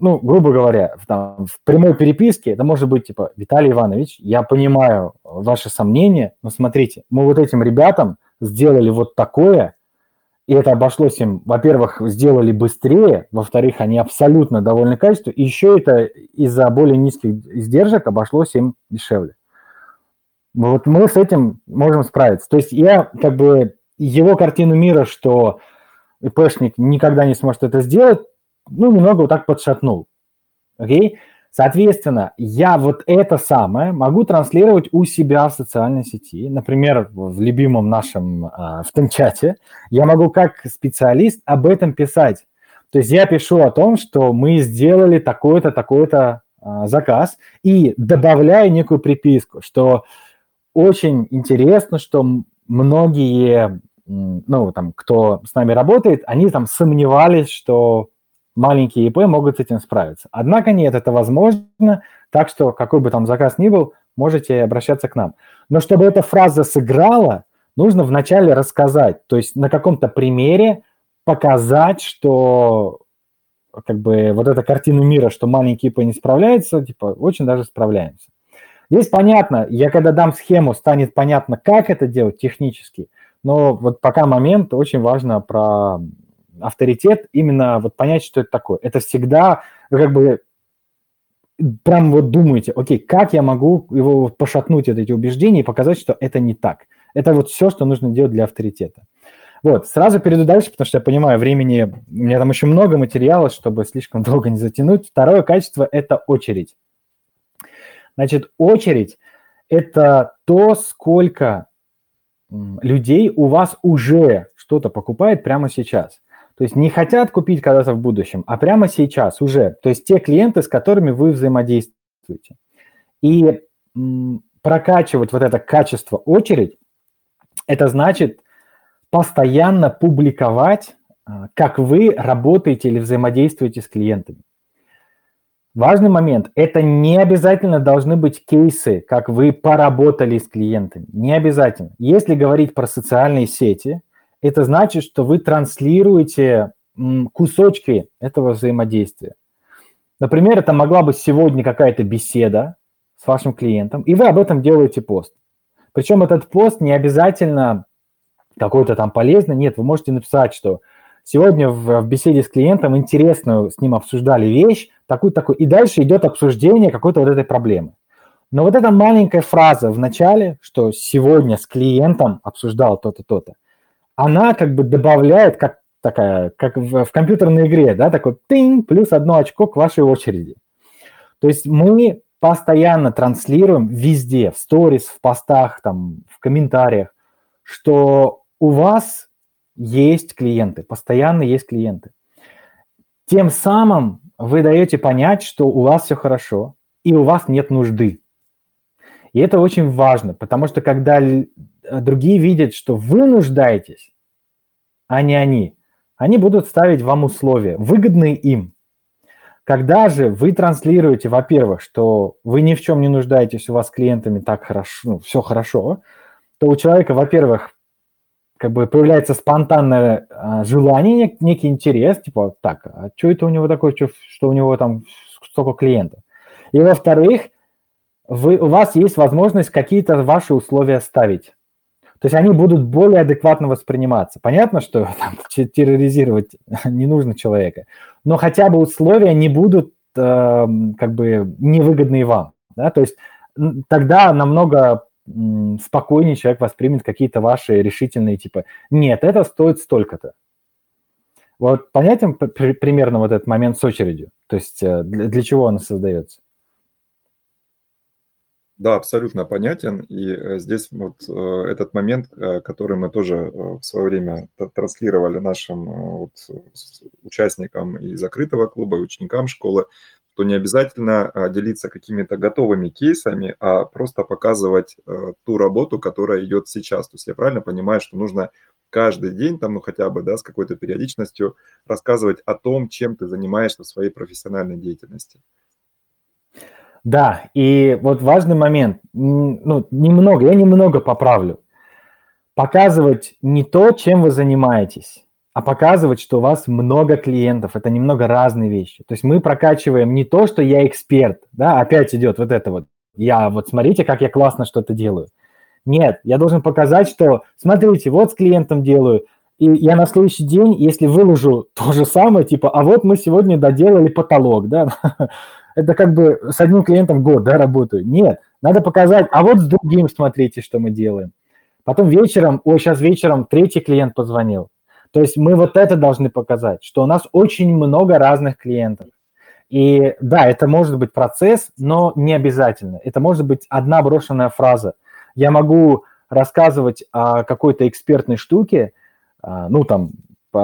ну, грубо говоря, там, в прямой переписке, это может быть типа, Виталий Иванович, я понимаю ваши сомнения, но смотрите, мы вот этим ребятам сделали вот такое, и это обошлось им, во-первых, сделали быстрее, во-вторых, они абсолютно довольны качеством, и еще это из-за более низких издержек обошлось им дешевле. Вот мы с этим можем справиться. То есть я как бы его картину мира, что... ИПшник никогда не сможет это сделать, ну, немного вот так подшатнул, окей? Соответственно, я вот это самое могу транслировать у себя в социальной сети. Например, в любимом нашем, в Тенчате, я могу как специалист об этом писать. То есть я пишу о том, что мы сделали такой-то, такой-то заказ, и добавляю некую приписку, что очень интересно, что многие, ну, там, кто с нами работает, они там сомневались, что маленькие ИП могут с этим справиться. Однако нет, это возможно, так что какой бы там заказ ни был, можете обращаться к нам. Но чтобы эта фраза сыграла, нужно вначале рассказать, то есть на каком-то примере показать, что как бы вот эта картина мира, что маленькие ИП не справляются, типа очень даже справляемся. Здесь понятно, я когда дам схему, станет понятно, как это делать технически, но вот пока момент, очень важно про авторитет, именно вот понять, что это такое. Это всегда, вы как бы прям вот думаете, окей, как я могу его пошатнуть, эти убеждения, и показать, что это не так. Это вот все, что нужно делать для авторитета. Вот, сразу перейду дальше, потому что я понимаю, времени, у меня там еще много материала, чтобы слишком долго не затянуть. Второе качество – это очередь. Значит, очередь – это то, сколько людей у вас уже что-то покупает прямо сейчас. То есть не хотят купить когда-то в будущем, а прямо сейчас уже. То есть те клиенты, с которыми вы взаимодействуете. И прокачивать вот это качество очередь, это значит постоянно публиковать, как вы работаете или взаимодействуете с клиентами. Важный момент. Это не обязательно должны быть кейсы, как вы поработали с клиентами. Не обязательно. Если говорить про социальные сети, это значит, что вы транслируете кусочки этого взаимодействия. Например, это могла быть сегодня какая-то беседа с вашим клиентом, и вы об этом делаете пост. Причем этот пост не обязательно какой-то там полезный. Нет, вы можете написать, что сегодня в беседе с клиентом интересную с ним обсуждали вещь, такую-такую, и дальше идет обсуждение какой-то вот этой проблемы. Но вот эта маленькая фраза в начале, что сегодня с клиентом обсуждал то-то, то-то, она как бы добавляет, как такая, как в, в компьютерной игре, да, такой тынь, плюс одно очко к вашей очереди. То есть мы постоянно транслируем везде, в сторис, в постах, там, в комментариях, что у вас есть клиенты, постоянно есть клиенты. Тем самым вы даете понять, что у вас все хорошо и у вас нет нужды. И это очень важно, потому что когда другие видят, что вы нуждаетесь, а не они, они будут ставить вам условия, выгодные им. Когда же вы транслируете, во-первых, что вы ни в чем не нуждаетесь, у вас с клиентами так хорошо, ну, все хорошо, то у человека, во-первых, как бы появляется спонтанное желание, некий интерес, типа, так, а что это у него такое, что, что у него там столько клиентов? И, во-вторых, вы, у вас есть возможность какие-то ваши условия ставить. То есть они будут более адекватно восприниматься. Понятно, что там, терроризировать не нужно человека, но хотя бы условия не будут э, как бы невыгодные вам. Да? То есть тогда намного м, спокойнее человек воспримет какие-то ваши решительные типа «нет, это стоит столько-то». Вот понятен при, примерно вот этот момент с очередью? То есть э, для, для чего она создается? Да, абсолютно понятен. И здесь вот этот момент, который мы тоже в свое время транслировали нашим вот участникам и закрытого клуба, и ученикам школы, то не обязательно делиться какими-то готовыми кейсами, а просто показывать ту работу, которая идет сейчас. То есть я правильно понимаю, что нужно каждый день, там, ну хотя бы да, с какой-то периодичностью, рассказывать о том, чем ты занимаешься в своей профессиональной деятельности. Да, и вот важный момент, ну, немного, я немного поправлю. Показывать не то, чем вы занимаетесь, а показывать, что у вас много клиентов. Это немного разные вещи. То есть мы прокачиваем не то, что я эксперт, да, опять идет вот это вот, я вот смотрите, как я классно что-то делаю. Нет, я должен показать, что смотрите, вот с клиентом делаю, и я на следующий день, если выложу то же самое, типа, а вот мы сегодня доделали потолок, да, это как бы с одним клиентом год, да, работаю. Нет, надо показать, а вот с другим смотрите, что мы делаем. Потом вечером, ой, сейчас вечером третий клиент позвонил. То есть мы вот это должны показать, что у нас очень много разных клиентов. И да, это может быть процесс, но не обязательно. Это может быть одна брошенная фраза. Я могу рассказывать о какой-то экспертной штуке, ну, там,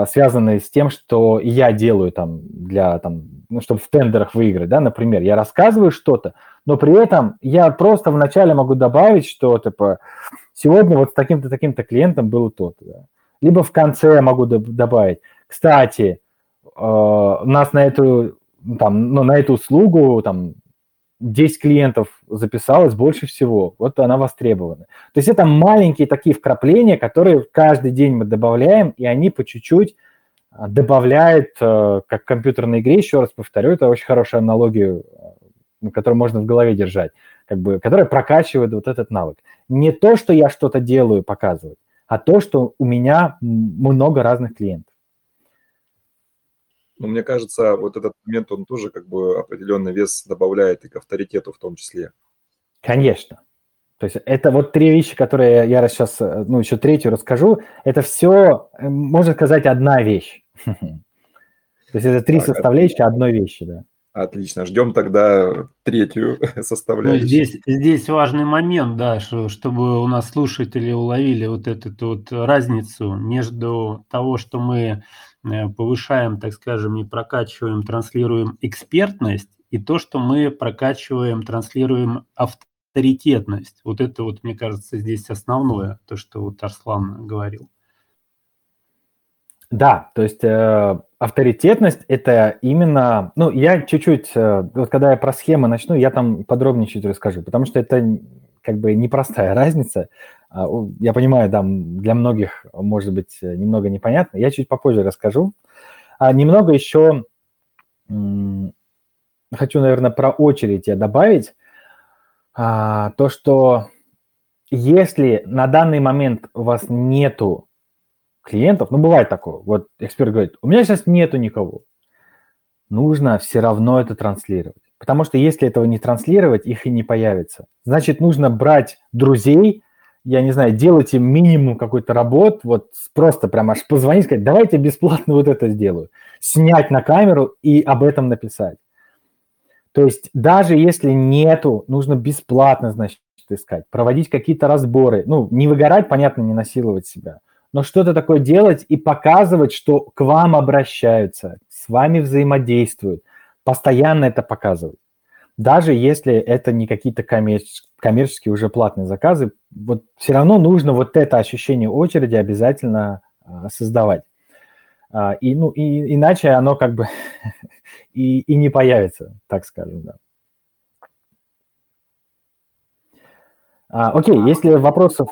связанной с тем, что я делаю, там, для, там, ну, чтобы в тендерах выиграть, да, например. Я рассказываю что-то, но при этом я просто вначале могу добавить что-то по... Сегодня вот с таким-то, таким-то клиентом было то-то. Да. Либо в конце я могу добавить. Кстати, у нас на эту, там, ну, на эту услугу там, десять клиентов записалось больше всего. Вот она востребована. То есть это маленькие такие вкрапления, которые каждый день мы добавляем, и они по чуть-чуть добавляют, как в компьютерной игре, еще раз повторю, это очень хорошая аналогия, которую можно в голове держать, как бы, которая прокачивает вот этот навык. Не то, что я что-то делаю, показывать, а то, что у меня много разных клиентов. Ну, мне кажется, вот этот момент, он тоже как бы определенный вес добавляет и к авторитету в том числе. Конечно. То есть это вот три вещи, которые я сейчас, ну, еще третью расскажу. Это все, можно сказать, одна вещь. То есть это три составляющие одной вещи, да. Отлично, ждем тогда третью составляющую. Ну, здесь, здесь важный момент, да, что, чтобы у нас слушатели уловили вот эту вот разницу между того, что мы повышаем, так скажем, и прокачиваем, транслируем экспертность, и то, что мы прокачиваем, транслируем авторитетность. Вот это вот, мне кажется, здесь основное, то, что вот Арслан говорил. Да, то есть э, авторитетность – это именно… Ну, я чуть-чуть, э, вот когда я про схемы начну, я там подробнее чуть расскажу, потому что это как бы непростая разница. Я понимаю, да, для многих, может быть, немного непонятно. Я чуть попозже расскажу. А немного еще м- хочу, наверное, про очередь я добавить. А, то, что если на данный момент у вас нету клиентов, ну, бывает такое, вот эксперт говорит, у меня сейчас нету никого, нужно все равно это транслировать. Потому что если этого не транслировать, их и не появится. Значит, нужно брать друзей, я не знаю, делать им минимум какой-то работ, вот просто прям аж позвонить, сказать, давайте бесплатно вот это сделаю. Снять на камеру и об этом написать. То есть даже если нету, нужно бесплатно, значит, искать, проводить какие-то разборы. Ну, не выгорать, понятно, не насиловать себя. Но что-то такое делать и показывать, что к вам обращаются, с вами взаимодействуют. Постоянно это показывать. Даже если это не какие-то коммерческие уже платные заказы, вот все равно нужно вот это ощущение очереди обязательно создавать. И, ну, и, иначе оно как бы и, и не появится, так скажем. Да. А, окей, если вопросов...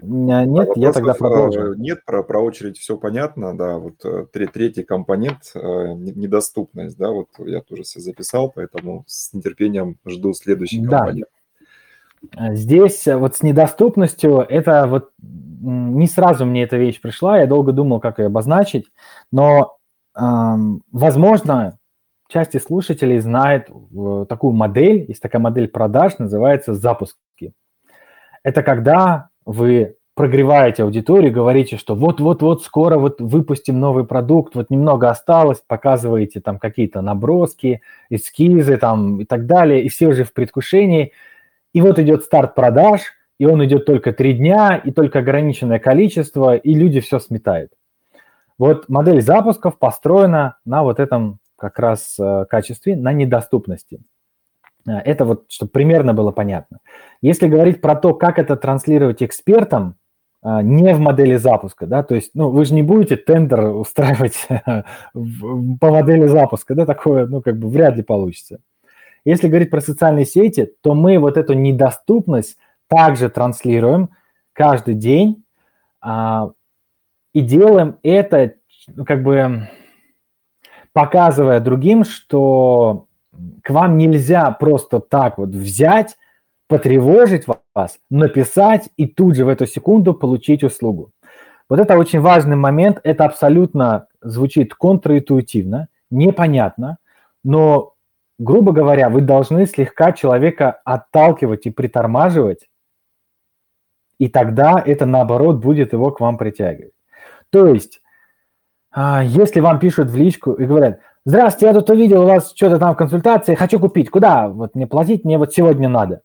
Нет, я тогда продолжу. Нет, про, про очередь все понятно, да, вот третий компонент, недоступность, да, вот я тоже все записал, поэтому с нетерпением жду следующий компонент. Да. Здесь вот с недоступностью, это вот не сразу мне эта вещь пришла, я долго думал, как ее обозначить, но, возможно, часть слушателей знает такую модель, есть такая модель продаж, называется запуски. Это когда... вы прогреваете аудиторию, говорите, что вот-вот-вот скоро вот выпустим новый продукт, вот немного осталось, показываете там какие-то наброски, эскизы там и так далее, и все уже в предвкушении. И вот идет старт продаж, и он идет только три дня, и только ограниченное количество, и люди все сметают. Вот модель запусков построена на вот этом как раз качестве, на недоступности. Это вот, чтобы примерно было понятно. Если говорить про то, как это транслировать экспертам, не в модели запуска, да, то есть, ну, вы же не будете тендер устраивать по модели запуска, да, такое, ну, как бы вряд ли получится. Если говорить про социальные сети, то мы вот эту недоступность также транслируем каждый день а, и делаем это, как бы, показывая другим, что... К вам нельзя просто так вот взять, потревожить вас, написать и тут же в эту секунду получить услугу. Вот это очень важный момент. Это абсолютно звучит контринтуитивно, непонятно, но, грубо говоря, вы должны слегка человека отталкивать и притормаживать, и тогда это, наоборот, будет его к вам притягивать. То есть, если вам пишут в личку и говорят... Здравствуйте, я тут увидел у вас что-то там в консультации, хочу купить. Куда? Вот мне платить, мне вот сегодня надо.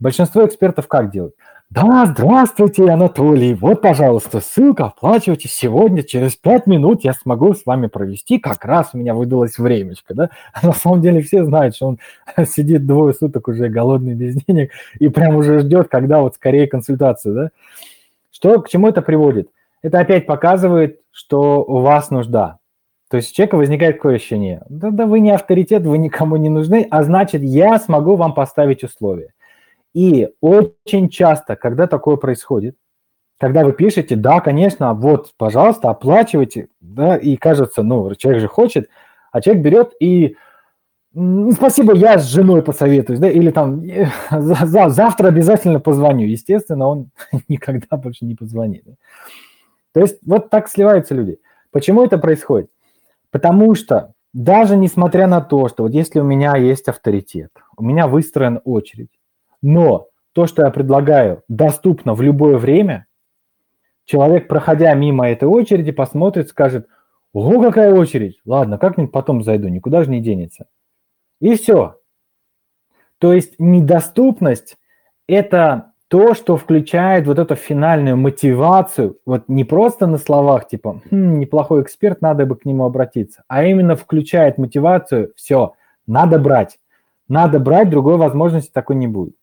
Большинство экспертов как делают? Да, здравствуйте, Анатолий, вот, пожалуйста, ссылка, оплачивайте сегодня, через пять минут я смогу с вами провести, как раз у меня выдалось времечко, да? А на самом деле все знают, что он сидит двое суток уже голодный, без денег, и прям уже ждет, когда вот скорее консультация, да? Что, к чему это приводит? Это опять показывает, что у вас нужда. То есть у человека возникает такое ощущение, да, да вы не авторитет, вы никому не нужны, а значит, я смогу вам поставить условия. И очень часто, когда такое происходит, когда вы пишете, да, конечно, вот, пожалуйста, оплачивайте, да, и кажется, ну, человек же хочет, а человек берет и, спасибо, я с женой посоветуюсь, да, или там, завтра обязательно позвоню. Естественно, он никогда больше не позвонит. То есть вот так сливаются люди. Почему это происходит? Потому что даже несмотря на то, что вот если у меня есть авторитет, у меня выстроена очередь, но то, что я предлагаю, доступно в любое время, человек, проходя мимо этой очереди, посмотрит, скажет, ого, какая очередь, ладно, как-нибудь потом зайду, никуда же не денется. И все. То есть недоступность – это то, что включает вот эту финальную мотивацию, вот не просто на словах, типа, хм, неплохой эксперт, надо бы к нему обратиться, а именно включает мотивацию, все, надо брать, надо брать, другой возможности такой не будет.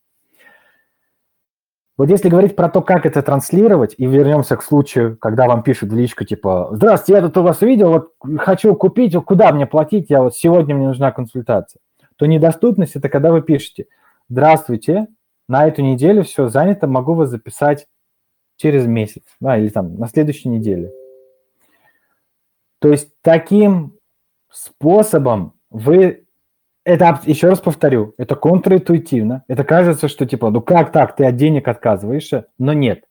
Вот если говорить про то, как это транслировать, и вернемся к случаю, когда вам пишут в личку, типа, здравствуйте, я тут у вас увидел, вот хочу купить, куда мне платить, я вот сегодня мне нужна консультация, то недоступность – это когда вы пишете, здравствуйте, на эту неделю все занято, могу вас записать через месяц, да, или там на следующей неделе. То есть таким способом вы… Это, еще раз повторю, это контринтуитивно. Это кажется, что типа, ну как так, ты от денег отказываешься, но нет.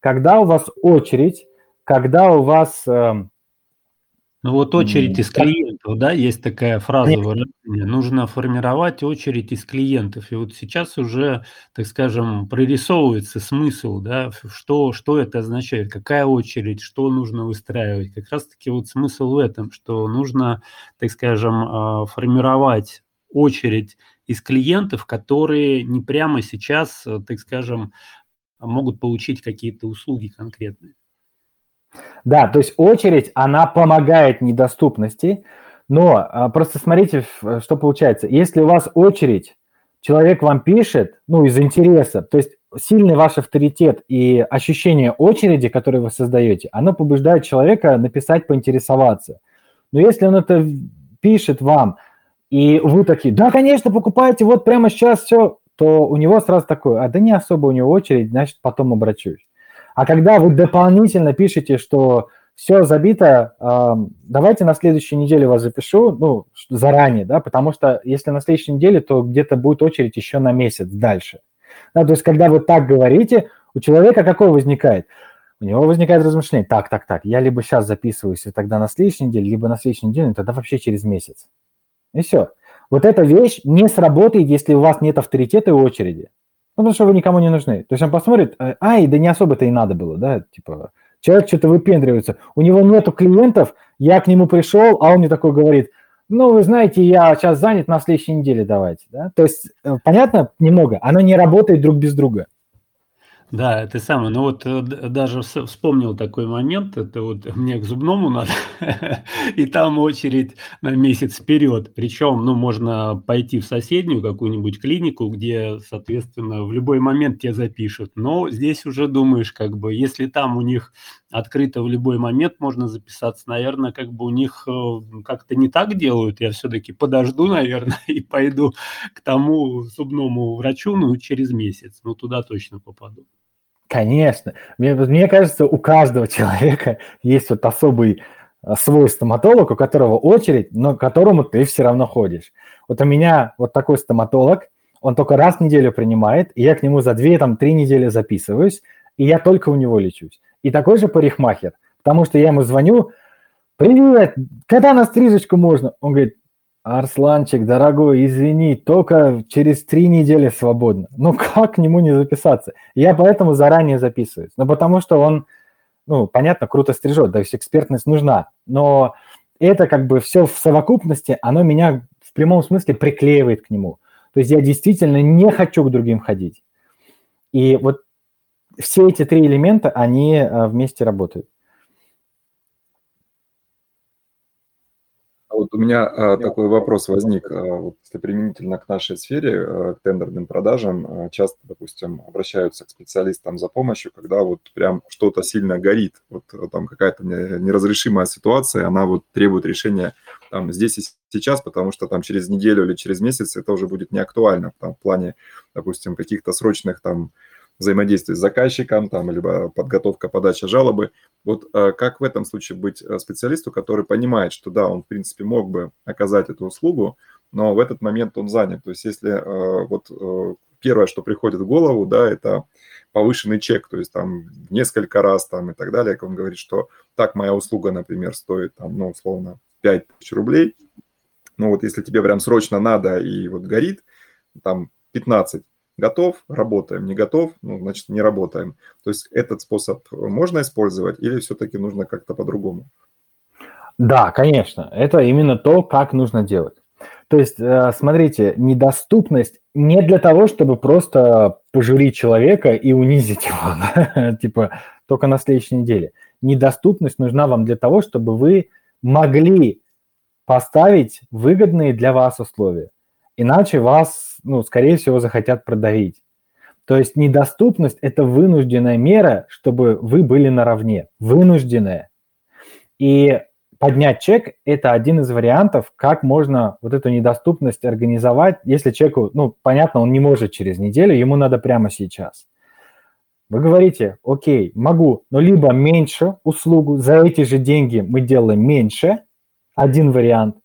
Когда у вас очередь, когда у вас… Э, ну вот очередь э, из клиентов, да, есть такая фраза выражение. Нужно формировать очередь из клиентов. И вот сейчас уже, так скажем, прорисовывается смысл, да, что, что это означает, какая очередь, что нужно выстраивать. Как раз-таки вот смысл в этом, что нужно, так скажем, формировать очередь из клиентов, которые не прямо сейчас, так скажем, могут получить какие-то услуги конкретные. Да, то есть очередь, она помогает недоступности, но просто смотрите, что получается. Если у вас очередь, человек вам пишет, ну, из интереса, то есть сильный ваш авторитет и ощущение очереди, которое вы создаете, оно побуждает человека написать, поинтересоваться. Но если он это пишет вам, и вы такие, да, конечно, покупайте, вот прямо сейчас все, то у него сразу такое, а да не особо у него очередь, значит, потом обращусь. А когда вы дополнительно пишете, что все забито, э, давайте на следующей неделе вас запишу, ну, заранее, да, потому что если на следующей неделе, то где-то будет очередь еще на месяц дальше. Да, то есть, когда вы так говорите, у человека какое возникает? У него возникает размышление, так, так, так, я либо сейчас записываюсь, и тогда на следующей неделе, либо на следующей неделе, тогда вообще через месяц. И все. Вот эта вещь не сработает, если у вас нет авторитета и очереди. Ну, потому что вы никому не нужны. То есть он посмотрит, ай, да не особо-то и надо было, да, типа, человек что-то выпендривается, у него нету клиентов, я к нему пришел, а он мне такой говорит, ну, вы знаете, я сейчас занят, на следующей неделе давайте, да. То есть, понятно, немного, оно не работает друг без друга. Да, это самое. Ну вот даже вспомнил такой момент, это вот мне к зубному надо, и там очередь на месяц вперед. Причем, ну, можно пойти в соседнюю какую-нибудь клинику, где, соответственно, в любой момент тебя запишут. Но здесь уже думаешь, как бы, если там у них открыто в любой момент можно записаться, наверное, как бы у них как-то не так делают. Я все-таки подожду, наверное, и пойду к тому зубному врачу, ну, через месяц. Ну, туда точно попаду. Конечно. Мне, мне кажется, у каждого человека есть вот особый свой стоматолог, у которого очередь, но к которому ты все равно ходишь. Вот у меня вот такой стоматолог, он только раз в неделю принимает, и я к нему за две-три недели записываюсь, и я только у него лечусь. И такой же парикмахер, потому что я ему звоню, привет, когда на стрижечку можно? Он говорит, Арсланчик, дорогой, извини, только через три недели свободно. Ну, как к нему не записаться? Я поэтому заранее записываюсь. Ну, потому что он, ну, понятно, круто стрижет, да, экспертность нужна, но это как бы все в совокупности, оно меня в прямом смысле приклеивает к нему. То есть я действительно не хочу к другим ходить. И вот все эти три элемента, они вместе работают. Вот у меня а, такой вопрос возник, а, вот, если применительно к нашей сфере, а, к тендерным продажам, а, часто, допустим, обращаются к специалистам за помощью, когда вот прям что-то сильно горит, вот там какая-то неразрешимая ситуация, она вот требует решения там здесь и сейчас, потому что там через неделю или через месяц это уже будет не актуально там, в плане, допустим, каких-то срочных там взаимодействие с заказчиком, там, либо подготовка, подача жалобы. Вот как в этом случае быть специалисту, который понимает, что да, он, в принципе, мог бы оказать эту услугу, но в этот момент он занят. То есть если вот первое, что приходит в голову, да, это повышенный чек, то есть там несколько раз там и так далее, как он говорит, что так, моя услуга, например, стоит, там, ну, условно, пять тысяч рублей. Ну, вот если тебе прям срочно надо и вот горит, там, пятнадцать. Готов, работаем, не готов, ну, значит, не работаем. То есть этот способ можно использовать или все-таки нужно как-то по-другому? Да, конечно. Это именно то, как нужно делать. То есть, смотрите, недоступность не для того, чтобы просто пожурить человека и унизить его, типа только на следующей неделе. Недоступность нужна вам для того, чтобы вы могли поставить выгодные для вас условия. Иначе вас, ну, скорее всего, захотят продавить. То есть недоступность – это вынужденная мера, чтобы вы были наравне. Вынужденная. И поднять чек – это один из вариантов, как можно вот эту недоступность организовать, если человеку, ну, понятно, он не может через неделю, ему надо прямо сейчас. Вы говорите, окей, могу, но либо меньше услугу, за эти же деньги мы делаем меньше, один вариант.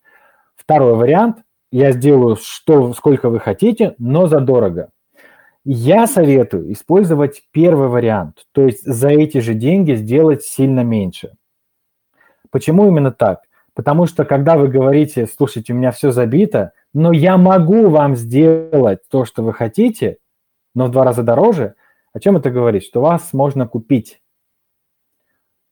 Второй вариант – я сделаю, что, сколько вы хотите, но задорого. Я советую использовать первый вариант, то есть за эти же деньги сделать сильно меньше. Почему именно так? Потому что когда вы говорите, слушайте, у меня все забито, но я могу вам сделать то, что вы хотите, но в два раза дороже, о чем это говорит? Что вас можно купить.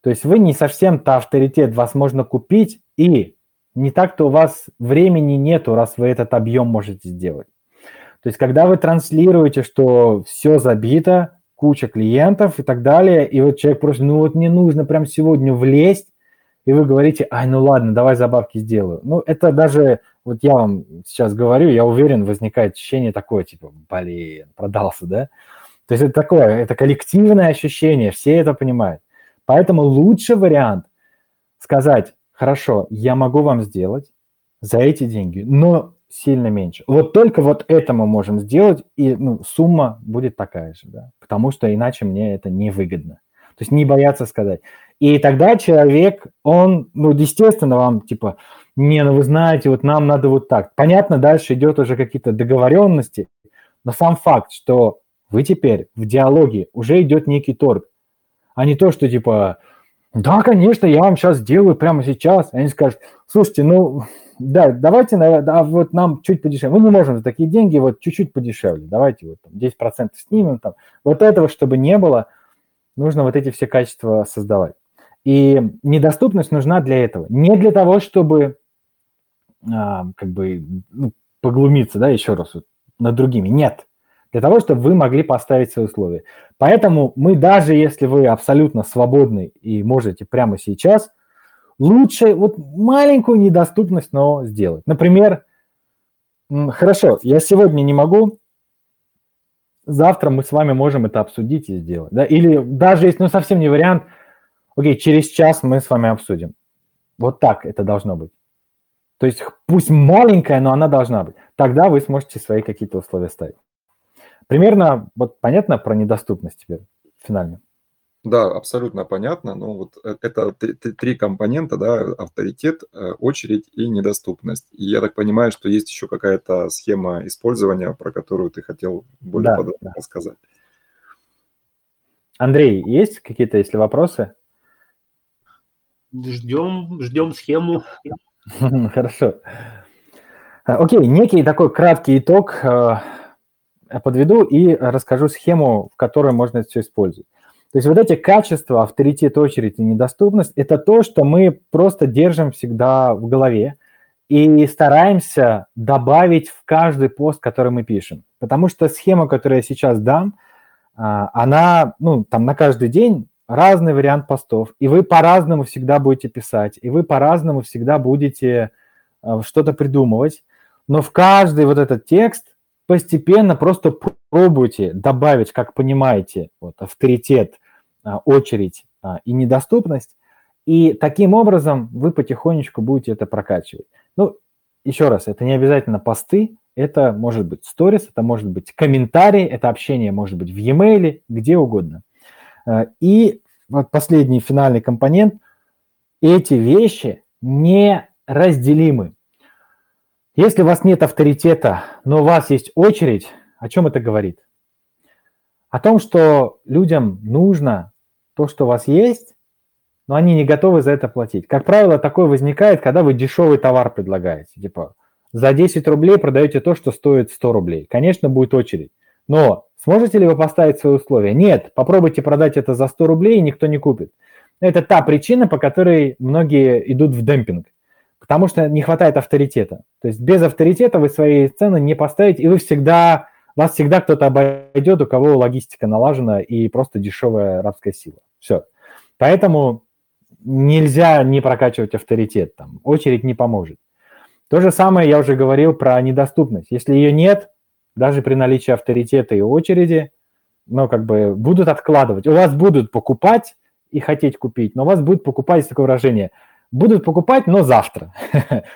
То есть вы не совсем-то авторитет, вас можно купить и... не так-то у вас времени нету, раз вы этот объем можете сделать. То есть, когда вы транслируете, что все забито, куча клиентов и так далее, и вот человек просто, ну вот мне нужно прямо сегодня влезть, и вы говорите, ай, ну ладно, давай забавки сделаю. Ну, это даже, вот я вам сейчас говорю, я уверен, возникает ощущение такое, типа, блин, продался, да? То есть, это такое, это коллективное ощущение, все это понимают. Поэтому лучший вариант сказать, хорошо, я могу вам сделать за эти деньги, но сильно меньше. Вот только вот это мы можем сделать, и ну, сумма будет такая же, да, потому что иначе мне это невыгодно. То есть не бояться сказать. И тогда человек, он, ну, естественно, вам типа, не, ну, вы знаете, вот нам надо вот так. Понятно, дальше идет уже какие-то договоренности, но сам факт, что вы теперь в диалоге уже идет некий торг, а не то, что типа... Да, конечно, я вам сейчас сделаю прямо сейчас. Они скажут, слушайте, ну, да, давайте, да, вот нам чуть подешевле. Мы не можем за такие деньги, вот чуть-чуть подешевле. Давайте вот там десять процентов снимем. Там. Вот этого, чтобы не было, нужно вот эти все качества создавать. И недоступность нужна для этого. Не для того, чтобы а, как бы ну, поглумиться, да, еще раз, вот, над другими. Нет. Для того, чтобы вы могли поставить свои условия. Поэтому мы, даже если вы абсолютно свободны и можете прямо сейчас, лучше вот маленькую недоступность, но сделать. Например, хорошо, я сегодня не могу, завтра мы с вами можем это обсудить и сделать. Да? Или даже если, ну, совсем не вариант, окей, через час мы с вами обсудим. Вот так это должно быть. То есть пусть маленькая, но она должна быть. Тогда вы сможете свои какие-то условия ставить. Примерно, вот понятно про недоступность теперь финально? Да, абсолютно понятно. Но вот это три, три компонента, да, авторитет, очередь и недоступность. И я так понимаю, что есть еще какая-то схема использования, про которую ты хотел более да, подробно да. рассказать. Андрей, есть какие-то, если вопросы? Ждем, ждем схему. Хорошо. Окей, некий такой краткий итог подведу и расскажу схему, в которой можно это все использовать. То есть вот эти качества, авторитет, очередь и недоступность – это то, что мы просто держим всегда в голове и стараемся добавить в каждый пост, который мы пишем. Потому что схема, которую я сейчас дам, она, ну, там на каждый день разный вариант постов, и вы по-разному всегда будете писать, и вы по-разному всегда будете что-то придумывать, но в каждый вот этот текст постепенно просто пробуйте добавить, как понимаете, вот, авторитет, очередь и недоступность, и таким образом вы потихонечку будете это прокачивать. Ну, еще раз, это не обязательно посты, это может быть сторис, это может быть комментарий, это общение может быть в e-mail, где угодно. И вот последний финальный компонент. Эти вещи неразделимы. Если у вас нет авторитета, но у вас есть очередь, о чем это говорит? О том, что людям нужно то, что у вас есть, но они не готовы за это платить. Как правило, такое возникает, когда вы дешевый товар предлагаете. Типа за десять рублей продаете то, что стоит сто рублей. Конечно, будет очередь. Но сможете ли вы поставить свои условия? Нет, попробуйте продать это за сто рублей, и никто не купит. Это та причина, по которой многие идут в демпинг, потому что не хватает авторитета. То есть без авторитета вы свои цены не поставите, и вы всегда, вас всегда кто-то обойдет, у кого логистика налажена и просто дешевая рабская сила. Все. Поэтому нельзя не прокачивать авторитет, там, очередь не поможет. То же самое я уже говорил про недоступность. Если ее нет, даже при наличии авторитета и очереди, ну, как бы будут откладывать. У вас будут покупать и хотеть купить, но у вас будут покупать, есть такое выражение, будут покупать, но завтра.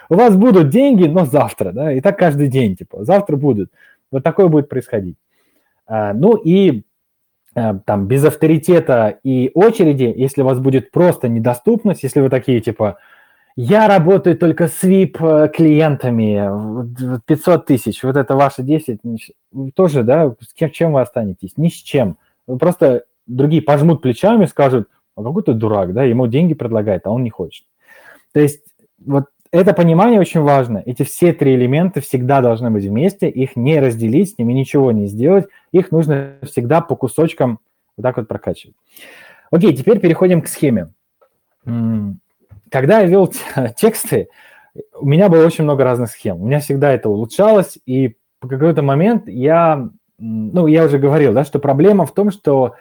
У вас будут деньги, но завтра, да, и так каждый день, типа, завтра будут. Вот такое будет происходить. Ну и там без авторитета и очереди, если у вас будет просто недоступность, если вы такие, типа, я работаю только с ви ай пи-клиентами, пятьсот тысяч, вот это ваши десять, тоже, да, с кем, чем вы останетесь? Ни с чем. Просто другие пожмут плечами и скажут, а какой ты дурак, да, ему деньги предлагает, а он не хочет. То есть вот это понимание очень важно. Эти все три элемента всегда должны быть вместе, их не разделить, с ними ничего не сделать, их нужно всегда по кусочкам вот так вот прокачивать. Окей, теперь переходим к схеме. Когда я вел тексты, у меня было очень много разных схем. У меня всегда это улучшалось, и по какой-то момент я, ну, я уже говорил, да, что проблема в том, что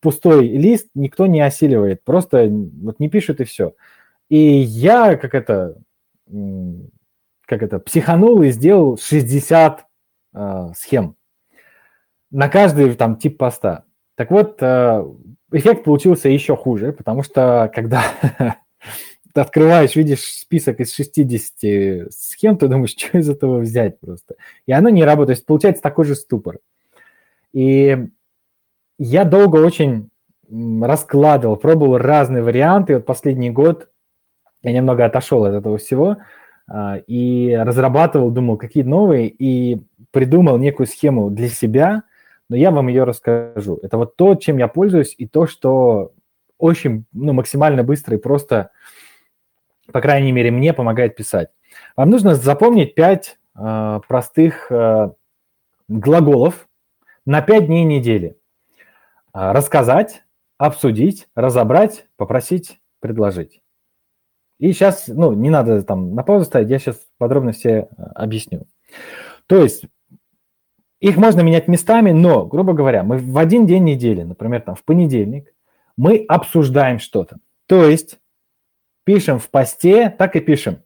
пустой лист никто не осиливает, просто вот не пишут и все. И я как это, как это, психанул и сделал шестьдесят э, схем на каждый там тип поста. Так вот, э, эффект получился еще хуже, потому что когда... Ты открываешь, видишь список из шестидесяти схем, ты думаешь, что из этого взять просто. И оно не работает. То есть получается такой же ступор. И я долго очень раскладывал, пробовал разные варианты. И вот последний год я немного отошел от этого всего и разрабатывал, думал, какие новые, и придумал некую схему для себя, но я вам ее расскажу. Это вот то, чем я пользуюсь, и то, что очень, ну, максимально быстро и просто... по крайней мере, мне помогает писать. Вам нужно запомнить пять э, простых э, глаголов на пять дней недели. Э, рассказать, обсудить, разобрать, попросить, предложить. И сейчас, ну, не надо там на паузу ставить, я сейчас подробно все объясню. То есть их можно менять местами, но, грубо говоря, мы в один день недели, например, там в понедельник, мы обсуждаем что-то. То есть... пишем в посте, так и пишем.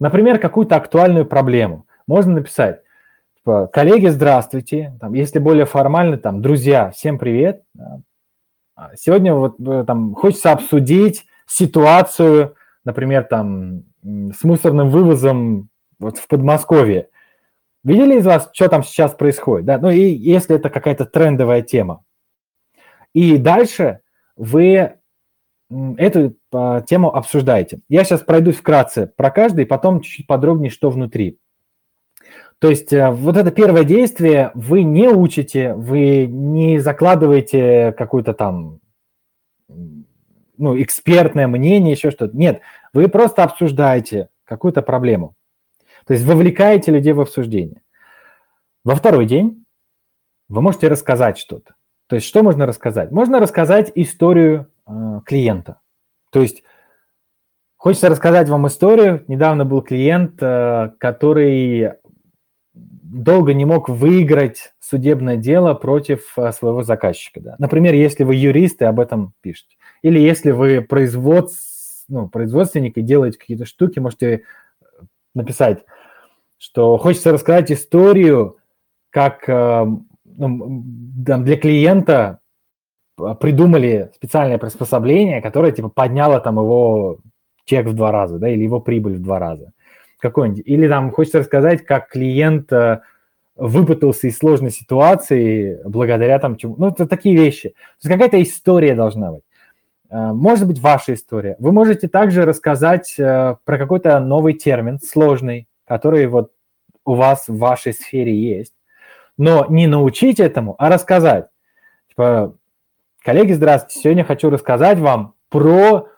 Например, какую-то актуальную проблему. Можно написать, типа, коллеги, здравствуйте. Там, если более формально, там, друзья, всем привет. Сегодня вот там хочется обсудить ситуацию, например, там, с мусорным вывозом вот в Подмосковье. Видели из вас, что там сейчас происходит? Да? Ну и если это какая-то трендовая тема. И дальше вы... эту а, тему обсуждаете. Я сейчас пройдусь вкратце про каждый, потом чуть-чуть подробнее, что внутри. То есть а, вот это первое действие вы не учите, вы не закладываете какое-то там, ну, экспертное мнение, еще что-то. Нет, вы просто обсуждаете какую-то проблему. То есть вовлекаете людей в обсуждение. Во второй день вы можете рассказать что-то. То есть что можно рассказать? Можно рассказать историю э, клиента. То есть хочется рассказать вам историю. Недавно был клиент, э, который долго не мог выиграть судебное дело против э, своего заказчика. Да. Например, если вы юрист и об этом пишете. Или если вы производс... ну, производственник и делаете какие-то штуки, можете написать, что хочется рассказать историю, как... Э, для клиента придумали специальное приспособление, которое типа подняло там его чек в два раза, да, или его прибыль в два раза. Какой-нибудь. Или там хочется рассказать, как клиент выпутался из сложной ситуации благодаря там чему. Ну, это такие вещи. То есть какая-то история должна быть. Может быть, ваша история. Вы можете также рассказать про какой-то новый термин, сложный, который вот у вас в вашей сфере есть. Но не научить этому, а рассказать. Типа, коллеги, здравствуйте, сегодня хочу рассказать вам про,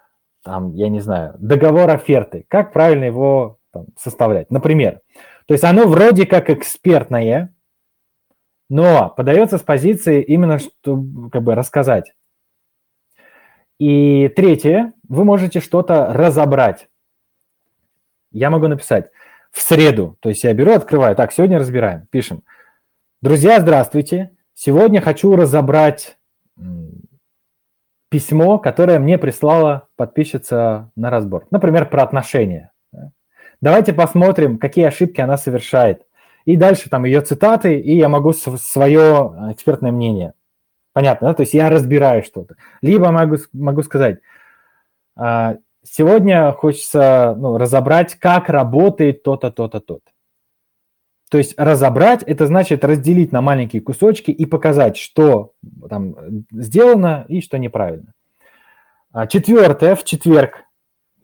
там, я не знаю, договор оферты, как правильно его там составлять, например. То есть оно вроде как экспертное, но подается с позиции именно, чтобы как бы рассказать. И третье, вы можете что-то разобрать. Я могу написать в среду, то есть я беру, открываю, так, сегодня разбираем, пишем. Друзья, здравствуйте. Сегодня хочу разобрать письмо, которое мне прислала подписчица на разбор. Например, про отношения. Давайте посмотрим, какие ошибки она совершает. И дальше там ее цитаты, и я могу свое экспертное мнение. Понятно, да? То есть я разбираю что-то. Либо могу, могу сказать, сегодня хочется ну, разобрать, как работает то-то, то-то, то-то. То есть разобрать – это значит разделить на маленькие кусочки и показать, что там сделано и что неправильно. Четвертое, в четверг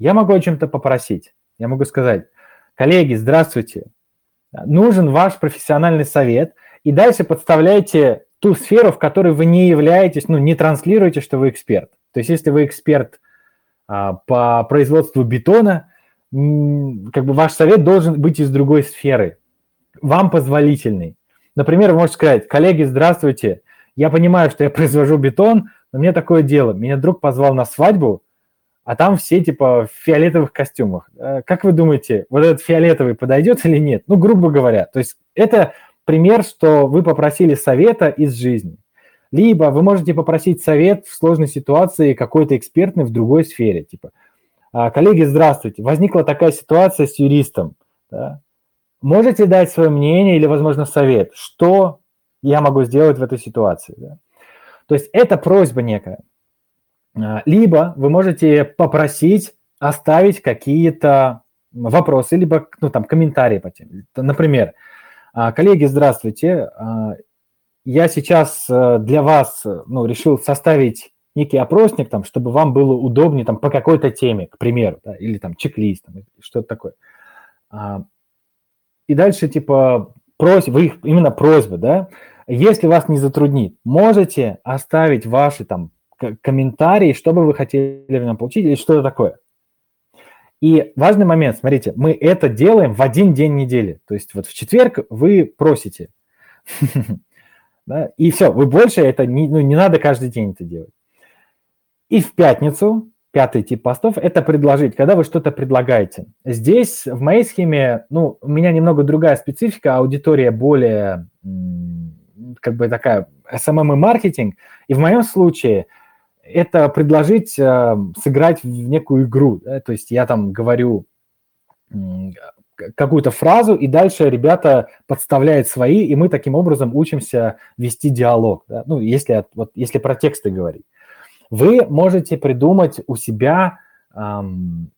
я могу о чем-то попросить. Я могу сказать, коллеги, здравствуйте, нужен ваш профессиональный совет. И дальше подставляйте ту сферу, в которой вы не являетесь, ну, не транслируете, что вы эксперт. То есть если вы эксперт а, по производству бетона, как бы ваш совет должен быть из другой сферы. Вам позволительный. Например, вы можете сказать, коллеги, здравствуйте, я понимаю, что я произвожу бетон, но мне такое дело, меня друг позвал на свадьбу, а там все типа в фиолетовых костюмах. Как вы думаете, вот этот фиолетовый подойдет или нет? Ну, грубо говоря. То есть это пример, что вы попросили совета из жизни. Либо вы можете попросить совет в сложной ситуации какой-то экспертный в другой сфере. Типа, коллеги, здравствуйте, возникла такая ситуация с юристом, да? Можете дать свое мнение или, возможно, совет, что я могу сделать в этой ситуации. Да? То есть это просьба некая. Либо вы можете попросить оставить какие-то вопросы, либо ну, там, комментарии по теме. Например, коллеги, здравствуйте. Я сейчас для вас ну, решил составить некий опросник, там, чтобы вам было удобнее там, по какой-то теме, к примеру, да, или там, чек-лист, там, что-то такое. И дальше, типа, просьба, вы их именно просьба, да, если вас не затруднит, можете оставить ваши там комментарии, что бы вы хотели в нем получить или что-то такое. И важный момент, смотрите, мы это делаем в один день недели. То есть вот в четверг вы просите. И все, вы больше это не надо каждый день это делать. И в пятницу... Пятый тип постов – это предложить, когда вы что-то предлагаете. Здесь в моей схеме, ну, у меня немного другая специфика, аудитория более, как бы такая, эс эм эм и маркетинг. И в моем случае это предложить э, сыграть в некую игру. Да? То есть я там говорю э, какую-то фразу, и дальше ребята подставляют свои, и мы таким образом учимся вести диалог. Да? Ну, если, вот, если про тексты говорить. Вы можете придумать у себя, эм,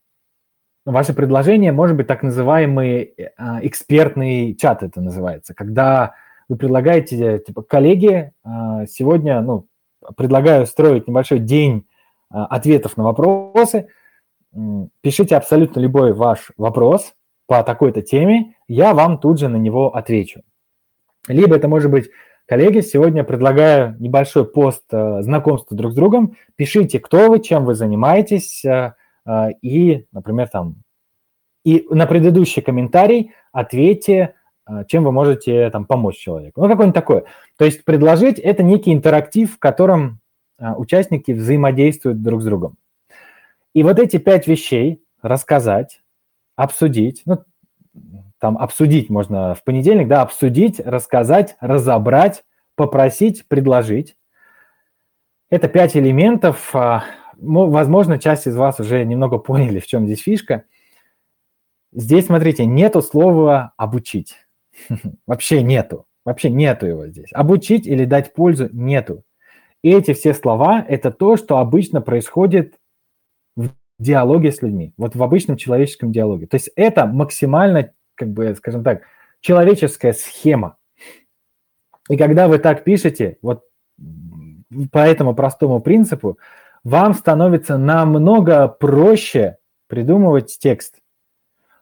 ваше предложение, может быть, так называемый э, экспертный чат это называется, когда вы предлагаете, типа, коллеги, э, сегодня, ну, предлагаю устроить небольшой день э, ответов на вопросы, э, пишите абсолютно любой ваш вопрос по такой-то теме, я вам тут же на него отвечу. Либо это может быть... Коллеги, сегодня предлагаю небольшой пост э, знакомства друг с другом. Пишите, кто вы, чем вы занимаетесь, э, э, и, например, там, и на предыдущий комментарий ответьте чем вы можете там помочь человеку. Ну, какое-нибудь такое. То есть предложить – это некий интерактив, в котором участники взаимодействуют друг с другом. И вот эти пять вещей рассказать, обсудить, ну, там обсудить можно в понедельник, да, обсудить, рассказать, разобрать, попросить, предложить. Это пять элементов. Возможно, часть из вас уже немного поняли, в чем здесь фишка. Здесь, смотрите, нету слова «обучить». Вообще нету. Вообще нету его здесь. Обучить или дать пользу нету. И эти все слова – это то, что обычно происходит в диалоге с людьми, вот в обычном человеческом диалоге. То есть это максимально, как бы, скажем так, человеческая схема. И когда вы так пишете, вот по этому простому принципу, вам становится намного проще придумывать текст.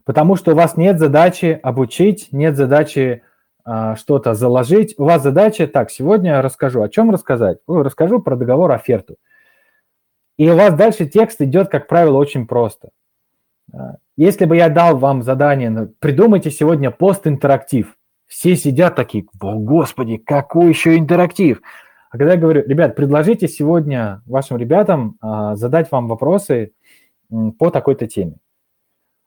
Потому что у вас нет задачи обучить, нет задачи а, что-то заложить. У вас задача, так, сегодня расскажу, о чем рассказать? Ой, расскажу про договор оферту. И у вас дальше текст идет, как правило, очень просто. Если бы я дал вам задание, придумайте сегодня пост-интерактив. Все сидят такие, господи, какой еще интерактив? А когда я говорю, ребят, предложите сегодня вашим ребятам а, задать вам вопросы м, по такой-то теме.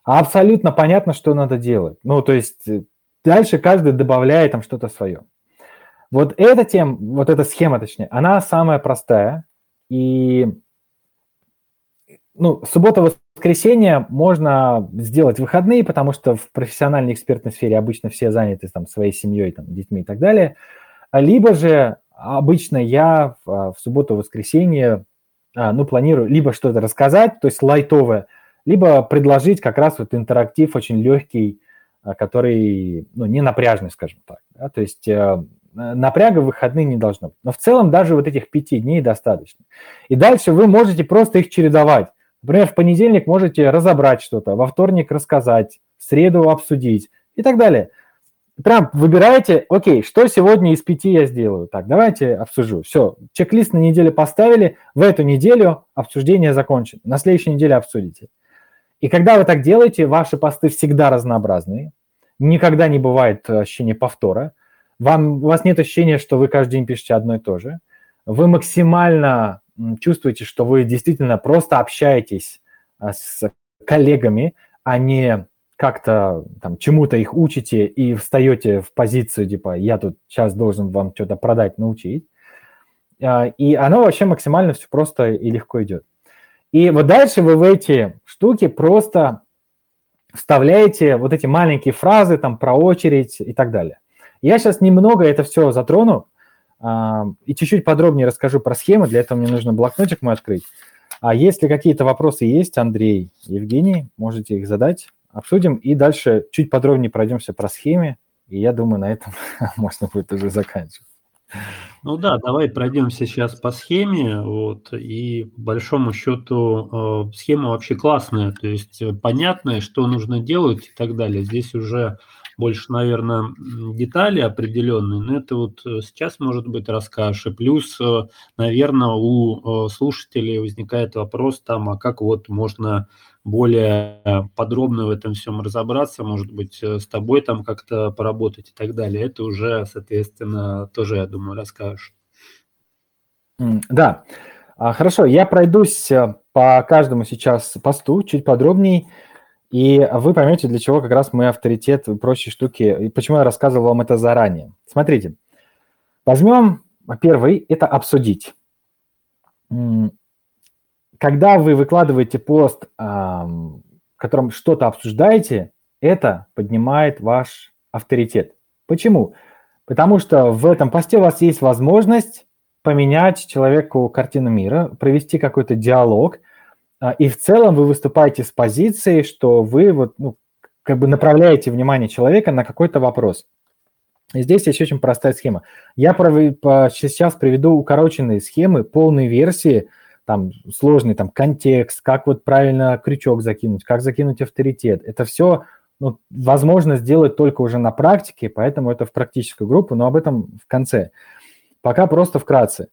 А абсолютно понятно, что надо делать. Ну, то есть дальше каждый добавляет там что-то свое. Вот эта тема, вот эта схема, точнее, она самая простая. И, ну, суббота-воскресенье можно сделать выходные, потому что в профессиональной экспертной сфере обычно все заняты там своей семьей, там, детьми и так далее. Либо же обычно я в, в субботу-воскресенье, ну, планирую либо что-то рассказать, то есть лайтовое, либо предложить как раз вот интерактив очень легкий, который, ну, не напряжный, скажем так. Да? То есть э, напряга в выходные не должно быть. Но в целом даже вот этих пяти дней достаточно. И дальше вы можете просто их чередовать. Например, в понедельник можете разобрать что-то, во вторник рассказать, в среду обсудить и так далее. Прям выбираете, окей, что сегодня из пяти я сделаю? Так, давайте обсужу. Все, чек-лист на неделю поставили, в эту неделю обсуждение закончено. На следующей неделе обсудите. И когда вы так делаете, ваши посты всегда разнообразные, никогда не бывает ощущения повтора, вам, у вас нет ощущения, что вы каждый день пишете одно и то же, вы максимально чувствуете, что вы действительно просто общаетесь с коллегами, а не как-то там чему-то их учите и встаете в позицию, типа, я тут сейчас должен вам что-то продать, научить. И оно вообще максимально все просто и легко идет. И вот дальше вы в эти штуки просто вставляете вот эти маленькие фразы там про очередь и так далее. Я сейчас немного это все затрону э, и чуть-чуть подробнее расскажу про схемы. Для этого мне нужно блокнотик мой открыть. А если какие-то вопросы есть, Андрей, Евгений, можете их задать, обсудим. И дальше чуть подробнее пройдемся про схемы. И я думаю, на этом можно будет уже заканчивать. Ну да, давай пройдемся сейчас по схеме, вот, и по большому счету э, схема вообще классная, то есть понятная, что нужно делать и так далее. Здесь уже больше, наверное, детали определенные, но это вот сейчас, может быть, расскажешь. И плюс, э, наверное, у э, слушателей возникает вопрос там, а как вот можно более подробно в этом всем разобраться, может быть, с тобой там как-то поработать и так далее. Это уже, соответственно, тоже, я думаю, расскажешь. Да, хорошо, я пройдусь по каждому сейчас посту чуть подробней, и вы поймете, для чего как раз мы авторитет и прочие штуки, и почему я рассказывал вам это заранее. Смотрите, возьмем первый, это обсудить. Когда вы выкладываете пост, в котором что-то обсуждаете, это поднимает ваш авторитет. Почему? Потому что в этом посте у вас есть возможность поменять человеку картину мира, провести какой-то диалог, и в целом вы выступаете с позиции, что вы вот, ну, как бы направляете внимание человека на какой-то вопрос. И здесь есть очень простая схема. Я сейчас приведу укороченные схемы, полные версии, там сложный там контекст, как вот правильно крючок закинуть, как закинуть авторитет. Это все, ну, возможно сделать только уже на практике, поэтому это в практическую группу, но об этом в конце. Пока просто вкратце.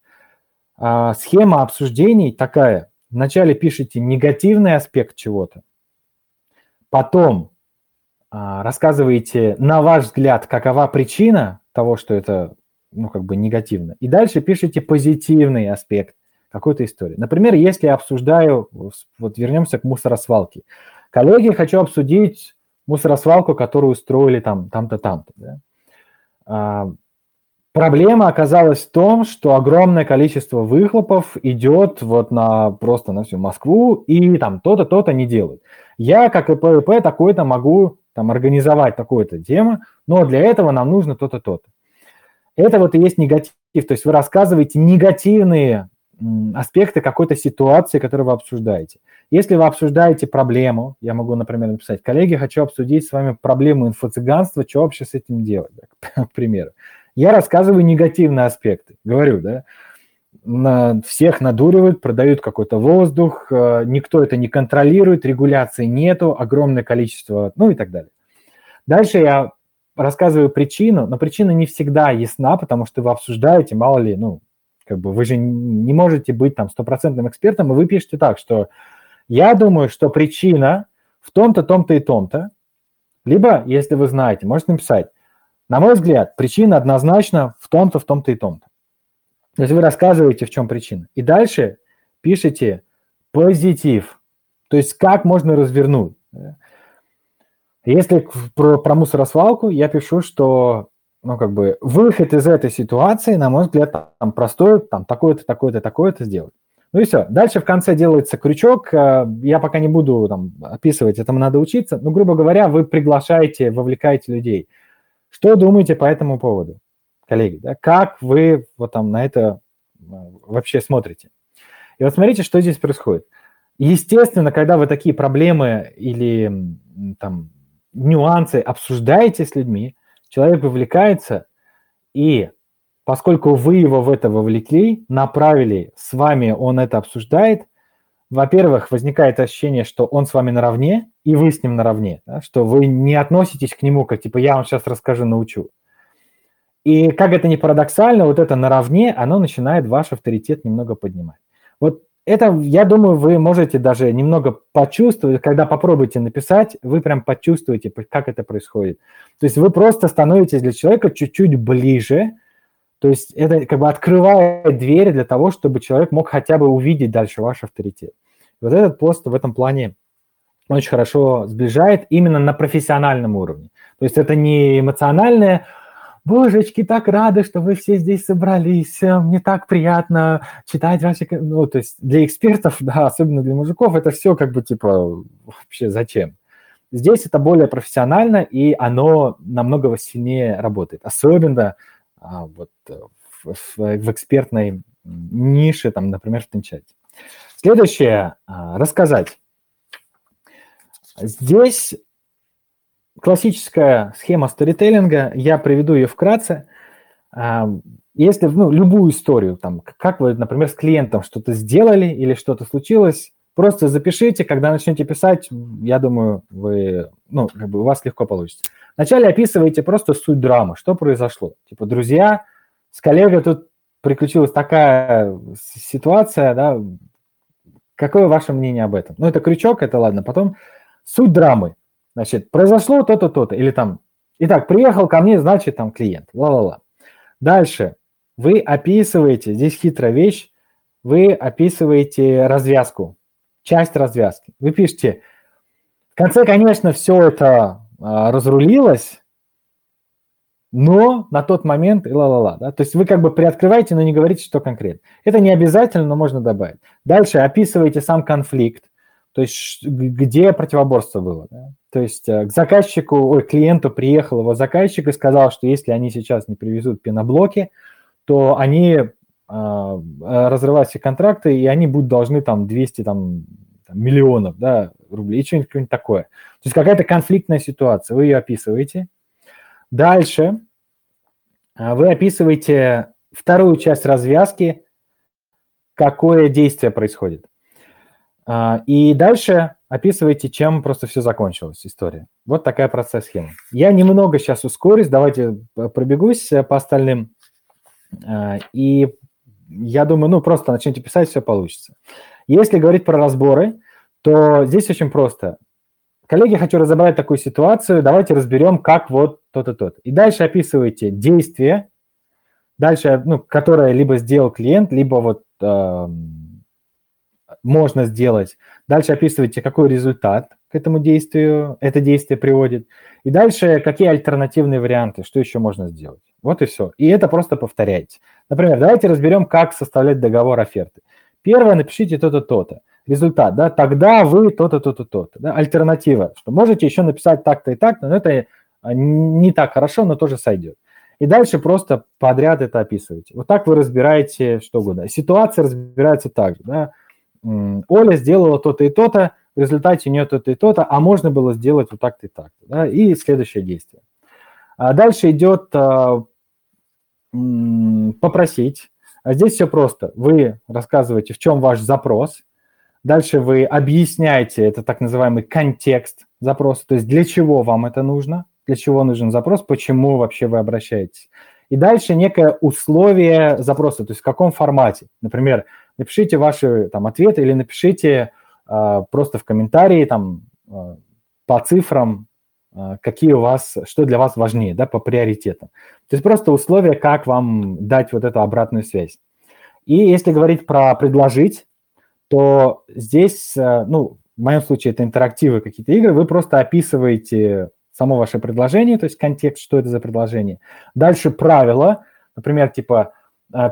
А, схема обсуждений такая. Вначале пишите негативный аспект чего-то, потом рассказываете, на ваш взгляд, какова причина того, что это, ну, как бы негативно. И дальше пишите позитивный аспект какой-то истории. Например, если я обсуждаю, вот вернемся к мусоросвалке. Коллеги, хочу обсудить мусоросвалку, которую устроили там, там-то, там-то. Да? А, проблема оказалась в том, что огромное количество выхлопов идет вот на, просто на всю Москву, и там то-то, то-то не делают. Я, как ИП такой-то могу там, организовать такую-то тему, но для этого нам нужно то-то, то-то. Это вот и есть негатив. То есть вы рассказываете негативные аспекты какой-то ситуации, которую вы обсуждаете. Если вы обсуждаете проблему, я могу, например, написать: коллеги, хочу обсудить с вами проблему инфо-цыганства, что вообще с этим делать, да, к примеру. Я рассказываю негативные аспекты. Говорю, да, на, всех надуривают, продают какой-то воздух, никто это не контролирует, регуляции нету, огромное количество, ну и так далее. Дальше я рассказываю причину, но причина не всегда ясна, потому что вы обсуждаете, мало ли, ну, как бы вы же не можете быть там стопроцентным экспертом, и вы пишете так, что я думаю, что причина в том-то, том-то и том-то, либо, если вы знаете, можете написать: на мой взгляд, причина однозначно в том-то, в том-то и том-то. То есть вы рассказываете, в чем причина. И дальше пишите позитив, то есть как можно развернуть. Если про, про мусоросвалку, я пишу, что... Ну, как бы, выход из этой ситуации, на мой взгляд, там простой, там такое-то, такое-то, такое-то сделать. Ну и все. Дальше в конце делается крючок. Я пока не буду там описывать, этому надо учиться. Ну, грубо говоря, вы приглашаете, вовлекаете людей. Что думаете по этому поводу, коллеги? Да? Как вы вот там на это вообще смотрите? И вот смотрите, что здесь происходит. Естественно, когда вы такие проблемы или там нюансы обсуждаете с людьми, человек вовлекается, и поскольку вы его в это вовлекли, направили, с вами он это обсуждает, во-первых, возникает ощущение, что он с вами наравне, и вы с ним наравне, да, что вы не относитесь к нему как, типа, я вам сейчас расскажу, научу. И как это ни парадоксально, вот это наравне, оно начинает ваш авторитет немного поднимать. Вот это, я думаю, вы можете даже немного почувствовать, когда попробуете написать, вы прям почувствуете, как это происходит. То есть вы просто становитесь для человека чуть-чуть ближе, то есть это как бы открывает дверь для того, чтобы человек мог хотя бы увидеть дальше ваш авторитет. Вот этот пост в этом плане очень хорошо сближает именно на профессиональном уровне. То есть это не эмоциональное... Божечки, так рады, что вы все здесь собрались, мне так приятно читать ваши... Ну, то есть для экспертов, да, особенно для мужиков, это все как бы типа вообще зачем? Здесь это более профессионально, и оно намного сильнее работает, особенно а, вот, в, в, в экспертной нише, там, например, в Тенчате. Следующее, а, рассказать. Здесь... Классическая схема сторителлинга, я приведу ее вкратце. Если, ну, любую историю, там, как вы, например, с клиентом что-то сделали или что-то случилось, просто запишите, когда начнете писать, я думаю, вы, ну, как бы у вас легко получится. Вначале описывайте просто суть драмы, что произошло. Типа, друзья, с коллегой тут приключилась такая ситуация, да, какое ваше мнение об этом? Ну, это крючок, это ладно, потом суть драмы. Значит, произошло то-то, то-то. Или там, итак, приехал ко мне, значит, там клиент. Ла-ла-ла. Дальше вы описываете, здесь хитрая вещь, вы описываете развязку, часть развязки. Вы пишете, в конце, конечно, все это а, разрулилось, но на тот момент и ла-ла-ла. Да? То есть вы как бы приоткрываете, но не говорите, что конкретно. Это не обязательно, но можно добавить. Дальше описываете сам конфликт. То есть где противоборство было. Да? То есть к заказчику, ой, клиенту приехал его заказчик и сказал, что если они сейчас не привезут пеноблоки, то они э, разрывают все контракты, и они будут должны там двести там, миллионов да, рублей, что-нибудь такое. То есть какая-то конфликтная ситуация, вы ее описываете. Дальше вы описываете вторую часть развязки, какое действие происходит. И дальше описывайте, чем просто все закончилось, история. Вот такая простая схема. Я немного сейчас ускорюсь, давайте пробегусь по остальным. И я думаю, ну, просто начните писать, все получится. Если говорить про разборы, то здесь очень просто. Коллеги, хочу разобрать такую ситуацию. Давайте разберем, как вот то-то, то-то. И дальше описываете действие, дальше, ну, которое либо сделал клиент, либо вот э, можно сделать. Дальше описываете, какой результат к этому действию, это действие приводит. И дальше, какие альтернативные варианты, что еще можно сделать. Вот и все. И это просто повторяйте. Например, давайте разберем, как составлять договор оферты. Первое, напишите то-то, то-то. Результат, да, тогда вы то-то, то-то, то-то. Да? Альтернатива, что можете еще написать так-то и так-то, но это не так хорошо, но тоже сойдет. И дальше просто подряд это описываете. Вот так вы разбираете что угодно. Ситуация разбирается так же. Да? Оля сделала то-то и то-то, в результате у нее то-то и то-то, а можно было сделать вот так-то и так-то. Да? И следующее действие. А дальше идет а, попросить. А здесь все просто. Вы рассказываете, в чем ваш запрос. Дальше вы объясняете, это так называемый контекст запроса, то есть для чего вам это нужно, для чего нужен запрос, почему вообще вы обращаетесь. И дальше некое условие запроса, то есть в каком формате. Например, напишите ваши там, ответы или напишите э, просто в комментарии там, э, по цифрам, э, какие у вас, что для вас важнее, да, по приоритетам. То есть просто условия, как вам дать вот эту обратную связь. И если говорить про предложить, то здесь, ну, в моем случае это интерактивы, какие-то игры, вы просто описываете само ваше предложение, то есть контекст, что это за предложение. Дальше правила, например, типа,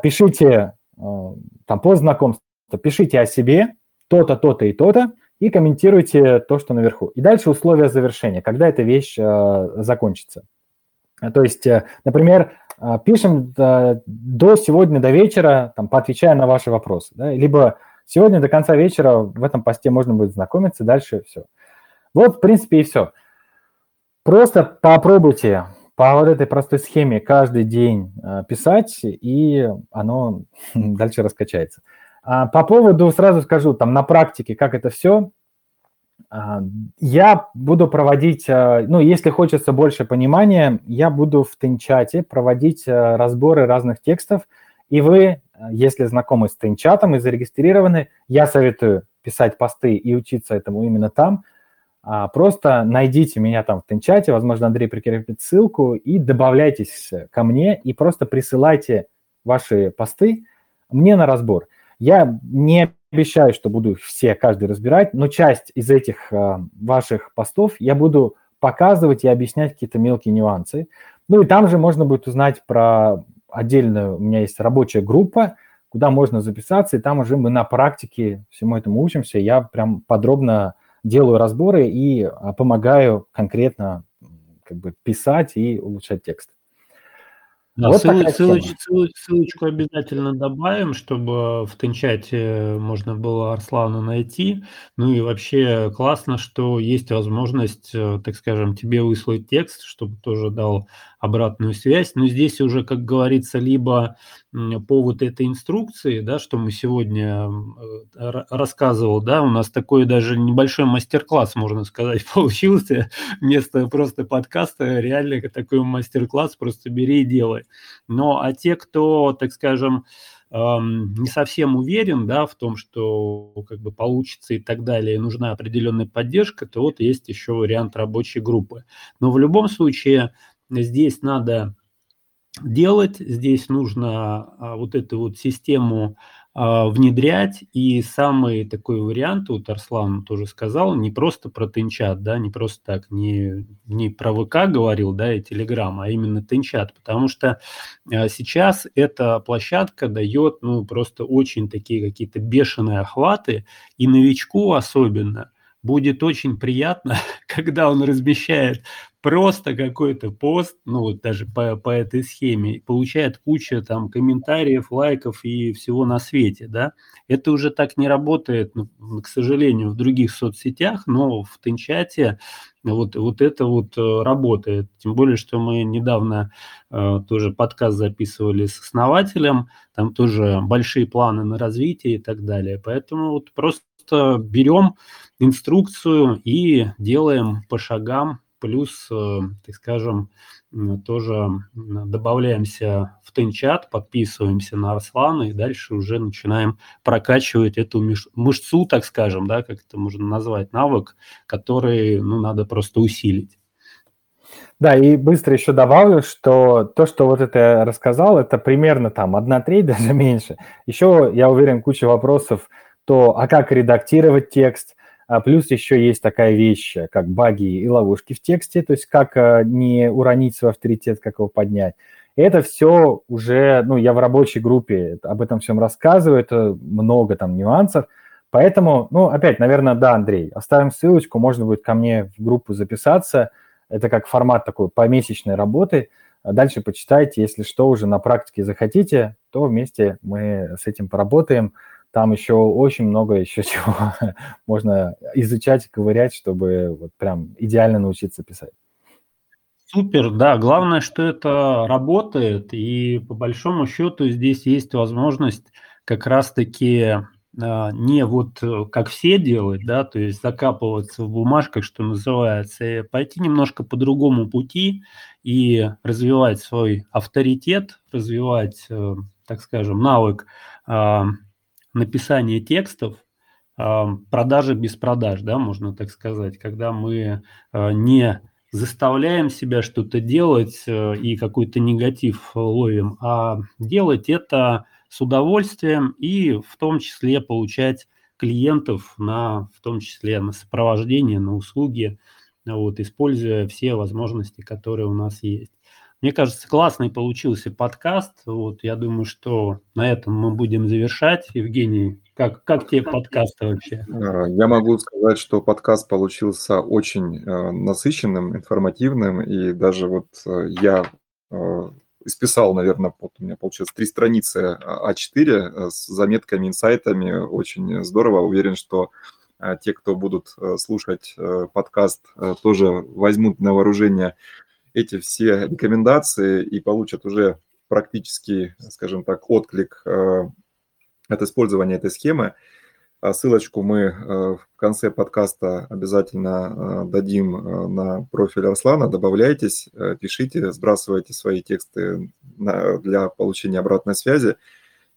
пишите, там, по знакомству, пишите о себе то-то, то-то и то-то, и комментируйте то, что наверху. И дальше условия завершения, когда эта вещь закончится. То есть, например, пишем до сегодня, до вечера, там, поотвечая на ваши вопросы, да, либо сегодня до конца вечера в этом посте можно будет знакомиться, дальше все. Вот, в принципе, и все. Просто попробуйте по вот этой простой схеме каждый день писать, и оно дальше раскачается. По поводу, сразу скажу, там на практике, как это все, я буду проводить, ну, если хочется больше понимания, я буду в Тенчате проводить разборы разных текстов, и вы... Если знакомы с Тенчатом и зарегистрированы, я советую писать посты и учиться этому именно там. Просто найдите меня там в Тенчате, возможно, Андрей прикрепит ссылку, и добавляйтесь ко мне, и просто присылайте ваши посты мне на разбор. Я не обещаю, что буду их все, каждый разбирать, но часть из этих ваших постов я буду показывать и объяснять какие-то мелкие нюансы. Ну и там же можно будет узнать про... Отдельно у меня есть рабочая группа, куда можно записаться, и там уже мы на практике всему этому учимся. Я прям подробно делаю разборы и помогаю конкретно как бы, писать и улучшать текст. Да, вот ссыл, ссылоч, ссыл, ссылочку обязательно добавим, чтобы в Тенчате можно было Арслана найти. Ну и вообще классно, что есть возможность, так скажем, тебе выслать текст, чтобы тоже дал обратную связь. Но здесь уже, как говорится, либо повод этой инструкции, да, что мы сегодня рассказывал, да, у нас такой даже небольшой мастер-класс, можно сказать, получился. Вместо просто подкаста реально такой мастер-класс, просто бери и делай. Но а те, кто, так скажем, эм, не совсем уверен, да, в том, что как бы получится и так далее, и нужна определенная поддержка, то вот есть еще вариант рабочей группы. Но в любом случае здесь надо делать, здесь нужно а, вот эту вот систему а, внедрять, и самый такой вариант, вот Арслан тоже сказал, не просто про Тенчат, да, не просто так, не, не про ВК говорил, да, и Телеграм, а именно Тенчат, потому что а, сейчас эта площадка дает, ну, просто очень такие какие-то бешеные охваты, и новичку особенно будет очень приятно, когда он размещает просто какой-то пост, ну вот даже по, по этой схеме, получает кучу там комментариев, лайков и всего на свете, да. Это уже так не работает, ну, к сожалению, в других соцсетях, но в Тенчате вот, вот это вот работает. Тем более, что мы недавно э, тоже подкаст записывали с основателем, там тоже большие планы на развитие и так далее. Поэтому вот просто берем инструкцию и делаем по шагам, плюс, так скажем, тоже добавляемся в Тенчат, подписываемся на Арслана и дальше уже начинаем прокачивать эту мышцу, так скажем, да, как это можно назвать, навык, который, ну, надо просто усилить. Да, и быстро еще добавлю, что то, что вот это рассказал, это примерно там одна треть, даже меньше. Еще, я уверен, куча вопросов, то, а как редактировать текст, а плюс еще есть такая вещь, как баги и ловушки в тексте, то есть как не уронить свой авторитет, как его поднять. Это все уже, ну, я в рабочей группе об этом всем рассказываю, это много там нюансов. Поэтому, ну, опять, наверное, да, Андрей, оставим ссылочку, можно будет ко мне в группу записаться. Это как формат такой помесячной работы. Дальше почитайте, если что, уже на практике захотите, то вместе мы с этим поработаем. Там еще очень много еще чего можно изучать и ковырять, чтобы вот прям идеально научиться писать. Супер, да. Главное, что это работает, и по большому счету здесь есть возможность как раз-таки... не вот как все делают, да, то есть закапываться в бумажках, что называется, и пойти немножко по другому пути и развивать свой авторитет, развивать, так скажем, навык написания текстов, продажи без продаж, да, можно так сказать, когда мы не заставляем себя что-то делать и какой-то негатив ловим, а делать это с удовольствием и в том числе получать клиентов на, в том числе на сопровождение, на услуги, вот, используя все возможности, которые у нас есть. Мне кажется, классный получился подкаст. Вот, я думаю, что на этом мы будем завершать. Евгений, как, как тебе подкасты вообще? Я могу сказать, что подкаст получился очень э, насыщенным, информативным, и даже вот э, я... Э, Списал, наверное, вот у меня получилось три страницы а четыре с заметками, инсайтами. Очень здорово. Уверен, что те, кто будут слушать подкаст, тоже возьмут на вооружение эти все рекомендации и получат уже практически, скажем так, отклик от использования этой схемы. Ссылочку мы в конце подкаста обязательно дадим на профиль Арслана. Добавляйтесь, пишите, сбрасывайте свои тексты для получения обратной связи.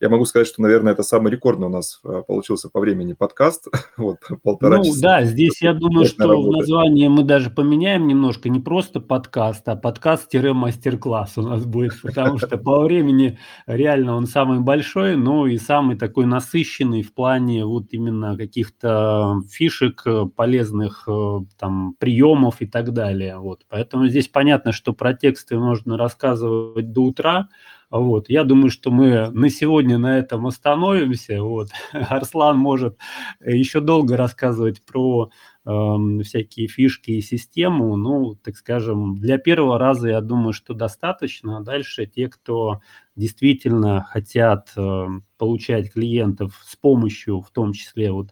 Я могу сказать, что, наверное, это самый рекордный у нас получился по времени подкаст. Вот, полтора ну, часа. Ну да, здесь я думаю, что в названии мы даже поменяем немножко. Не просто подкаст, а подкаст-мастер-класс у нас будет. Потому что по времени реально он самый большой, но и самый такой насыщенный в плане вот именно каких-то фишек, полезных там приемов и так далее. Вот. Поэтому здесь понятно, что про тексты можно рассказывать до утра. Вот. Я думаю, что мы на сегодня на этом остановимся. Вот. Арслан может еще долго рассказывать про э, всякие фишки и систему. Ну, так скажем, для первого раза, я думаю, что достаточно. А дальше те, кто действительно хотят э, получать клиентов с помощью, в том числе, вот,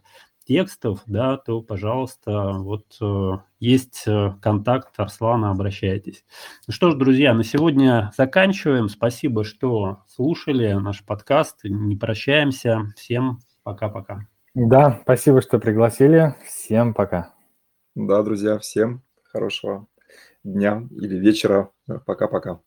текстов, да, то, пожалуйста, вот э, есть контакт Арслана, обращайтесь. Ну что ж, друзья, на сегодня заканчиваем. Спасибо, что слушали наш подкаст. Не прощаемся. Всем пока-пока. Да, спасибо, что пригласили. Всем пока. Да, друзья, всем хорошего дня или вечера. Пока-пока.